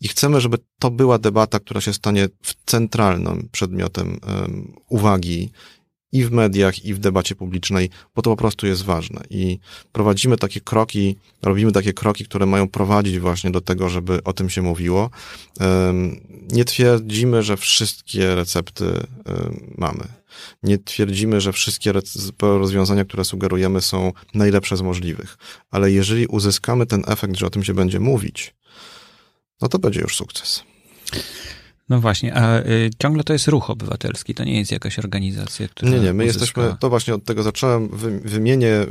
I chcemy, żeby to była debata, która się stanie centralnym przedmiotem um, uwagi i w mediach, i w debacie publicznej, bo to po prostu jest ważne. I prowadzimy takie kroki, robimy takie kroki, które mają prowadzić właśnie do tego, żeby o tym się mówiło. Nie twierdzimy, że wszystkie recepty mamy. Nie twierdzimy, że wszystkie rozwiązania, które sugerujemy, są najlepsze z możliwych. Ale jeżeli uzyskamy ten efekt, że o tym się będzie mówić, no to będzie już sukces. No właśnie, a y, ciągle to jest ruch obywatelski, to nie jest jakaś organizacja, która... Nie, nie, my uzyska... jesteśmy, to właśnie od tego zacząłem, wy, wymienię y,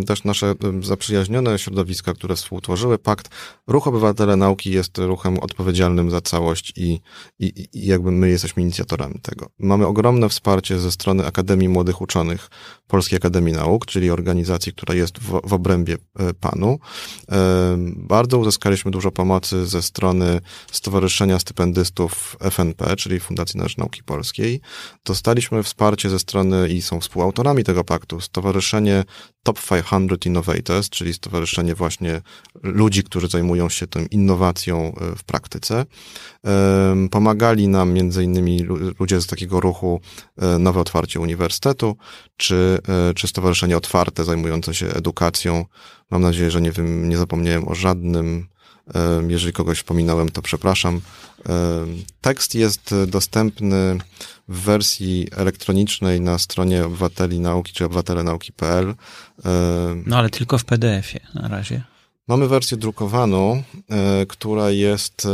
y, też nasze y, zaprzyjaźnione środowiska, które współtworzyły pakt. Ruch Obywatele Nauki jest ruchem odpowiedzialnym za całość i, i, i jakby my jesteśmy inicjatorami tego. Mamy ogromne wsparcie ze strony Akademii Młodych Uczonych Polskiej Akademii Nauk, czyli organizacji, która jest w, w obrębie y, PAN-u. Y, bardzo uzyskaliśmy dużo pomocy ze strony Stowarzyszenia Stypendystów F N P, czyli Fundacji na rzecz Nauki Polskiej. Dostaliśmy wsparcie ze strony i są współautorami tego paktu Stowarzyszenie Top pięćset Innovators, czyli stowarzyszenie właśnie ludzi, którzy zajmują się tą innowacją w praktyce. Pomagali nam między innymi ludzie z takiego ruchu Nowe Otwarcie Uniwersytetu, czy, czy Stowarzyszenie Otwarte zajmujące się edukacją. Mam nadzieję, że nie, wiem, nie zapomniałem o żadnym. Jeżeli kogoś wspominałem, to przepraszam. Tekst jest dostępny w wersji elektronicznej na stronie Obywateli Nauki, czy obywatele nauki kropka p l. No ale tylko w P D F-ie na razie. Mamy wersję drukowaną, która jest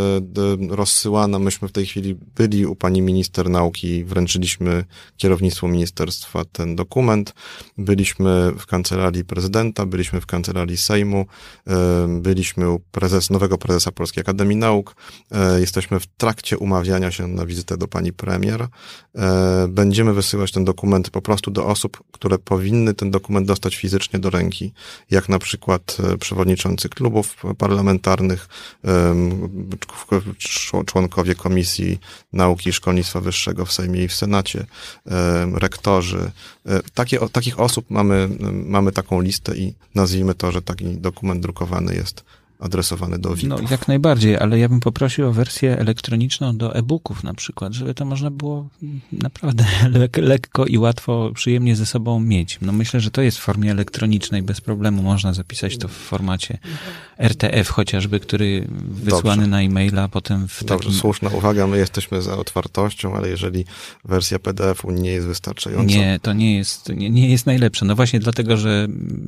rozsyłana. Myśmy w tej chwili byli u pani minister nauki, wręczyliśmy kierownictwu ministerstwa ten dokument. Byliśmy w kancelarii prezydenta, byliśmy w kancelarii Sejmu, byliśmy u prezes, nowego prezesa Polskiej Akademii Nauk. Jesteśmy w trakcie umawiania się na wizytę do pani premier. Będziemy wysyłać ten dokument po prostu do osób, które powinny ten dokument dostać fizycznie do ręki, jak na przykład przewodniczący klubów parlamentarnych, członkowie Komisji Nauki i Szkolnictwa Wyższego w Sejmie i w Senacie, rektorzy. Takie, takich osób mamy, mamy taką listę i nazwijmy to, że taki dokument drukowany jest adresowane do V I P-ów. No jak najbardziej, ale ja bym poprosił o wersję elektroniczną do e-booków na przykład, żeby to można było naprawdę lek- lekko i łatwo, przyjemnie ze sobą mieć. No myślę, że to jest w formie elektronicznej, bez problemu można zapisać to w formacie R T F chociażby, który wysłany Dobrze. na e-maila, potem w Dobrze, takim... słuszna uwaga, my jesteśmy za otwartością, ale jeżeli wersja P D F-u nie jest wystarczająca... Nie, to nie jest, nie, nie jest najlepsze. No właśnie dlatego, że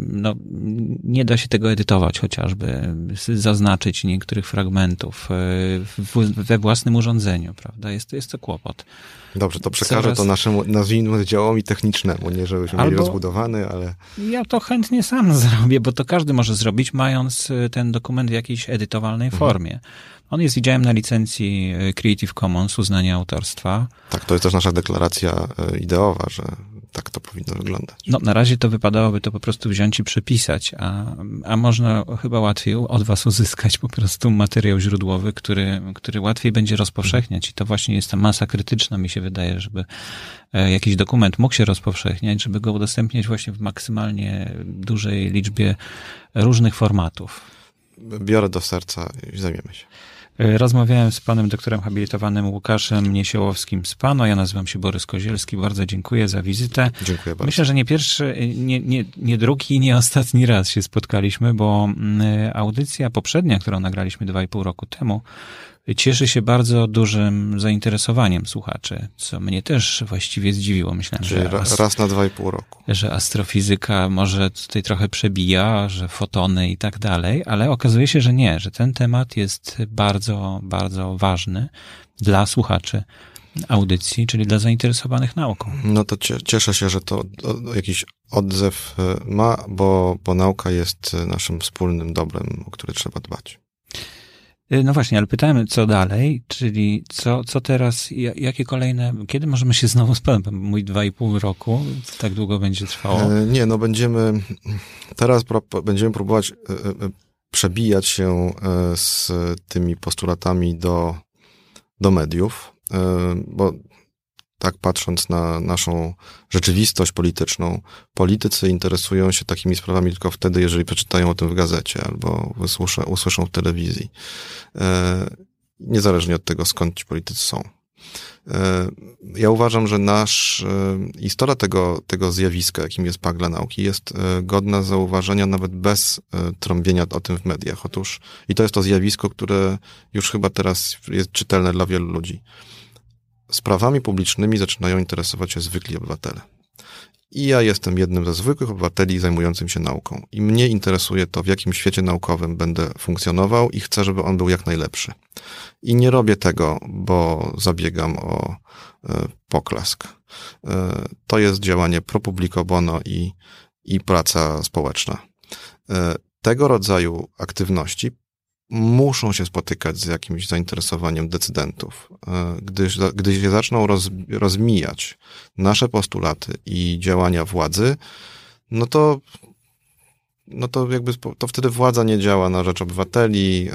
no, nie da się tego edytować chociażby, zaznaczyć niektórych fragmentów we własnym urządzeniu, prawda? Jest, jest to kłopot. Dobrze, to przekażę Coraz... to naszemu, nazwijmy, działowi technicznemu, nie żebyśmy Albo... mieli rozbudowany, ale... Ja to chętnie sam zrobię, bo to każdy może zrobić, mając ten dokument w jakiejś edytowalnej mhm. formie. On jest udziałem na licencji Creative Commons, uznania autorstwa. Tak, to jest też nasza deklaracja ideowa, że tak to powinno wyglądać. No na razie to wypadałoby to po prostu wziąć i przepisać, a, a można chyba łatwiej od was uzyskać po prostu materiał źródłowy, który, który łatwiej będzie rozpowszechniać i to właśnie jest ta masa krytyczna, mi się wydaje, żeby jakiś dokument mógł się rozpowszechniać, żeby go udostępniać właśnie w maksymalnie dużej liczbie różnych formatów. Biorę do serca i zajmiemy się. Rozmawiałem z panem doktorem habilitowanym Łukaszem Niesiołowskim-Spanò. Ja nazywam się Borys Kozielski. Bardzo dziękuję za wizytę. Dziękuję bardzo. Myślę, że nie pierwszy, nie, nie, nie drugi i nie ostatni raz się spotkaliśmy, bo audycja poprzednia, którą nagraliśmy dwa i pół roku temu, cieszy się bardzo dużym zainteresowaniem słuchaczy, co mnie też właściwie zdziwiło. Myślałem, Czyli że raz, raz na dwa i pół roku. Że astrofizyka może tutaj trochę przebija, że fotony i tak dalej, ale okazuje się, że nie, że ten temat jest bardzo, bardzo ważny dla słuchaczy audycji, czyli dla zainteresowanych nauką. No to cieszę się, że to jakiś odzew ma, bo, bo nauka jest naszym wspólnym dobrem, o który trzeba dbać. No właśnie, ale pytałem, co dalej, czyli co, co teraz, jakie kolejne, kiedy możemy się znowu spotkać? Mój dwa i pół roku, tak długo będzie trwało? Nie, no będziemy, teraz będziemy próbować przebijać się z tymi postulatami do, do mediów, bo tak patrząc na naszą rzeczywistość polityczną, politycy interesują się takimi sprawami tylko wtedy, jeżeli przeczytają o tym w gazecie albo usłyszą, usłyszą w telewizji. E, niezależnie od tego, skąd ci politycy są. E, ja uważam, że nasz e, istota tego, tego zjawiska, jakim jest Pakt dla Nauki, jest e, godna zauważenia nawet bez e, trąbienia o tym w mediach. Otóż i to jest to zjawisko, które już chyba teraz jest czytelne dla wielu ludzi. Sprawami publicznymi zaczynają interesować się zwykli obywatele. I ja jestem jednym ze zwykłych obywateli zajmującym się nauką. I mnie interesuje to, w jakim świecie naukowym będę funkcjonował i chcę, żeby on był jak najlepszy. I nie robię tego, bo zabiegam o y, poklask. Y, to jest działanie pro publico bono i, i praca społeczna. Y, tego rodzaju aktywności muszą się spotykać z jakimś zainteresowaniem decydentów. Gdy, gdy się zaczną roz, rozmijać nasze postulaty i działania władzy, no to, no to jakby to wtedy władza nie działa na rzecz obywateli,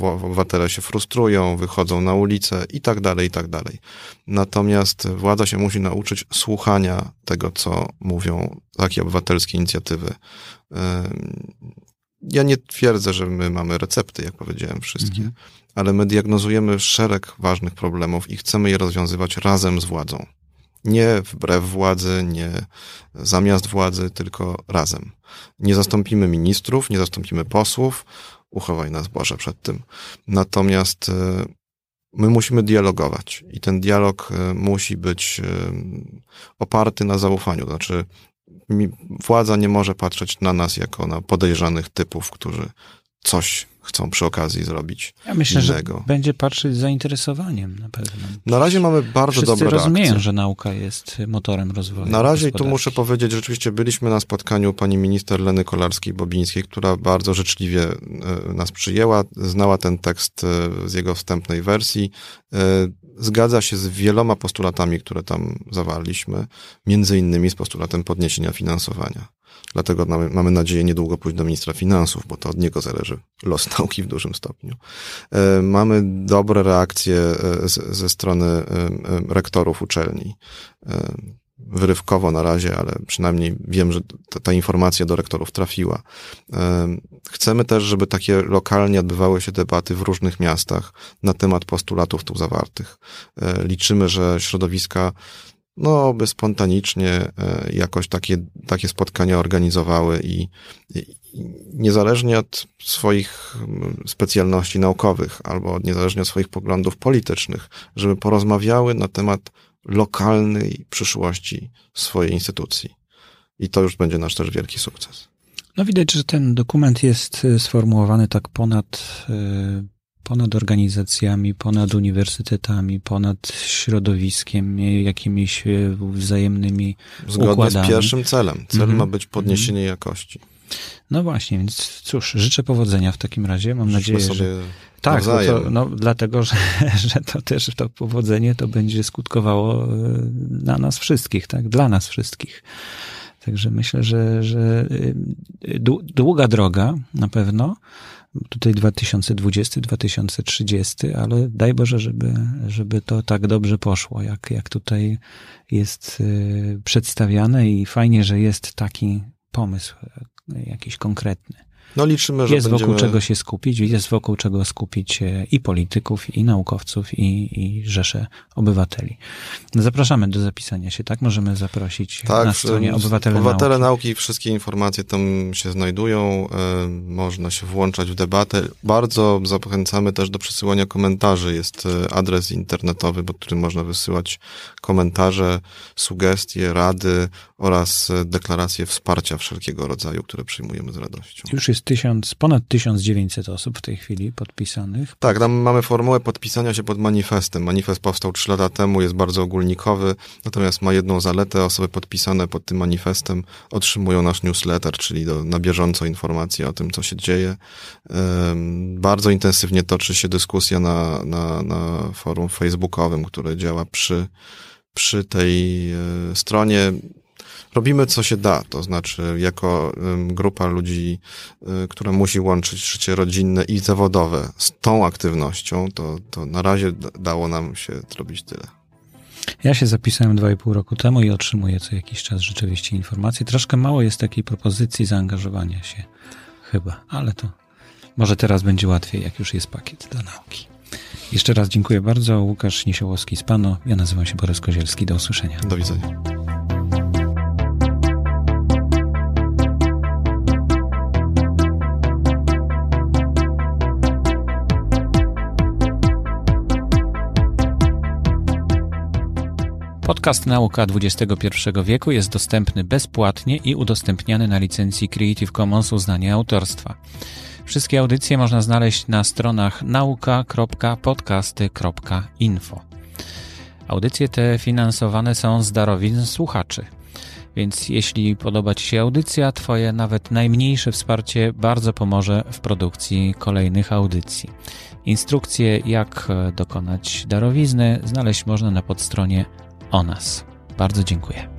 obywatele się frustrują, wychodzą na ulicę i tak dalej, i tak dalej. Natomiast władza się musi nauczyć słuchania tego, co mówią takie obywatelskie inicjatywy. Ja nie twierdzę, że my mamy recepty, jak powiedziałem, wszystkie, mhm. ale my diagnozujemy szereg ważnych problemów i chcemy je rozwiązywać razem z władzą. Nie wbrew władzy, nie zamiast władzy, tylko razem. Nie zastąpimy ministrów, nie zastąpimy posłów, uchowaj nas Boże przed tym. Natomiast my musimy dialogować i ten dialog musi być oparty na zaufaniu, to znaczy władza nie może patrzeć na nas jako na podejrzanych typów, którzy coś chcą przy okazji zrobić. Ja myślę, innego. Że będzie patrzeć z zainteresowaniem na pewno. Na razie mamy bardzo Wszyscy dobre reakcje. Rozumieją, że nauka jest motorem rozwoju. Na razie i tu muszę powiedzieć, że rzeczywiście byliśmy na spotkaniu pani minister Leny Kolarskiej-Bobińskiej, która bardzo życzliwie nas przyjęła, znała ten tekst z jego wstępnej wersji. Zgadza się z wieloma postulatami, które tam zawarliśmy, między innymi z postulatem podniesienia finansowania. Dlatego mamy, mamy nadzieję niedługo pójść do ministra finansów, bo to od niego zależy los nauki w dużym stopniu. E, mamy dobre reakcje z, ze strony e, rektorów uczelni. E, wyrywkowo na razie, ale przynajmniej wiem, że ta, ta informacja do rektorów trafiła. E, chcemy też, żeby takie lokalnie odbywały się debaty w różnych miastach na temat postulatów tu zawartych. E, liczymy, że środowiska no, by spontanicznie jakoś takie, takie spotkania organizowały i, i niezależnie od swoich specjalności naukowych albo niezależnie od swoich poglądów politycznych, żeby porozmawiały na temat lokalnej przyszłości swojej instytucji. I to już będzie nasz też wielki sukces. No widać, że ten dokument jest sformułowany tak ponad... Yy... ponad organizacjami, ponad uniwersytetami, ponad środowiskiem, jakimiś wzajemnymi Zgodnie układami. Z pierwszym celem. Cel mm-hmm. ma być podniesienie mm-hmm. jakości. No właśnie, więc cóż, życzę powodzenia w takim razie. Mam Życzmy nadzieję, sobie że... Tak, no to, no, dlatego, że, że to też to powodzenie to będzie skutkowało na nas wszystkich, tak? Dla nas wszystkich. Także myślę, że, że długa droga na pewno, tutaj dwa tysiące dwudziesty, dwa tysiące trzydziesty, ale daj Boże, żeby, żeby to tak dobrze poszło, jak, jak tutaj jest przedstawiane i fajnie, że jest taki pomysł jakiś konkretny. No liczymy, że jest będziemy... wokół czego się skupić, jest wokół czego skupić i polityków, i naukowców, i, i rzeszę obywateli. Zapraszamy do zapisania się, tak? Możemy zaprosić tak, na stronie Obywatele Nauki. Obywatele Nauki, wszystkie informacje tam się znajdują, można się włączać w debatę. Bardzo zachęcamy też do przesyłania komentarzy. Jest adres internetowy, pod którym można wysyłać komentarze, sugestie, rady oraz deklaracje wsparcia wszelkiego rodzaju, które przyjmujemy z radością. Już jest tysiąc, ponad tysiąc dziewięćset osób w tej chwili podpisanych. Tak, tam mamy formułę podpisania się pod manifestem. Manifest powstał trzy lata temu, jest bardzo ogólnikowy, natomiast ma jedną zaletę. Osoby podpisane pod tym manifestem otrzymują nasz newsletter, czyli do, na bieżąco informacje o tym, co się dzieje. Um, bardzo intensywnie toczy się dyskusja na, na, na forum facebookowym, które działa przy, przy tej y, stronie. Robimy, co się da, to znaczy jako grupa ludzi, która musi łączyć życie rodzinne i zawodowe z tą aktywnością, to, to na razie dało nam się zrobić tyle. Ja się zapisałem dwa i pół roku temu i otrzymuję co jakiś czas rzeczywiście informacje. Troszkę mało jest takiej propozycji zaangażowania się chyba, ale to może teraz będzie łatwiej, jak już jest pakiet dla nauki. Jeszcze raz dziękuję bardzo. Łukasz Niesiołowski-Spanò. Ja nazywam się Borys Kozielski. Do usłyszenia. Do widzenia. Podcast Nauka dwudziestego pierwszego wieku jest dostępny bezpłatnie i udostępniany na licencji Creative Commons uznania autorstwa. Wszystkie audycje można znaleźć na stronach nauka kropka podcasty kropka info. Audycje te finansowane są z darowizn słuchaczy. Więc jeśli podoba Ci się audycja, Twoje nawet najmniejsze wsparcie bardzo pomoże w produkcji kolejnych audycji. Instrukcje, jak dokonać darowizny, znaleźć można na podstronie o nas. Bardzo dziękuję.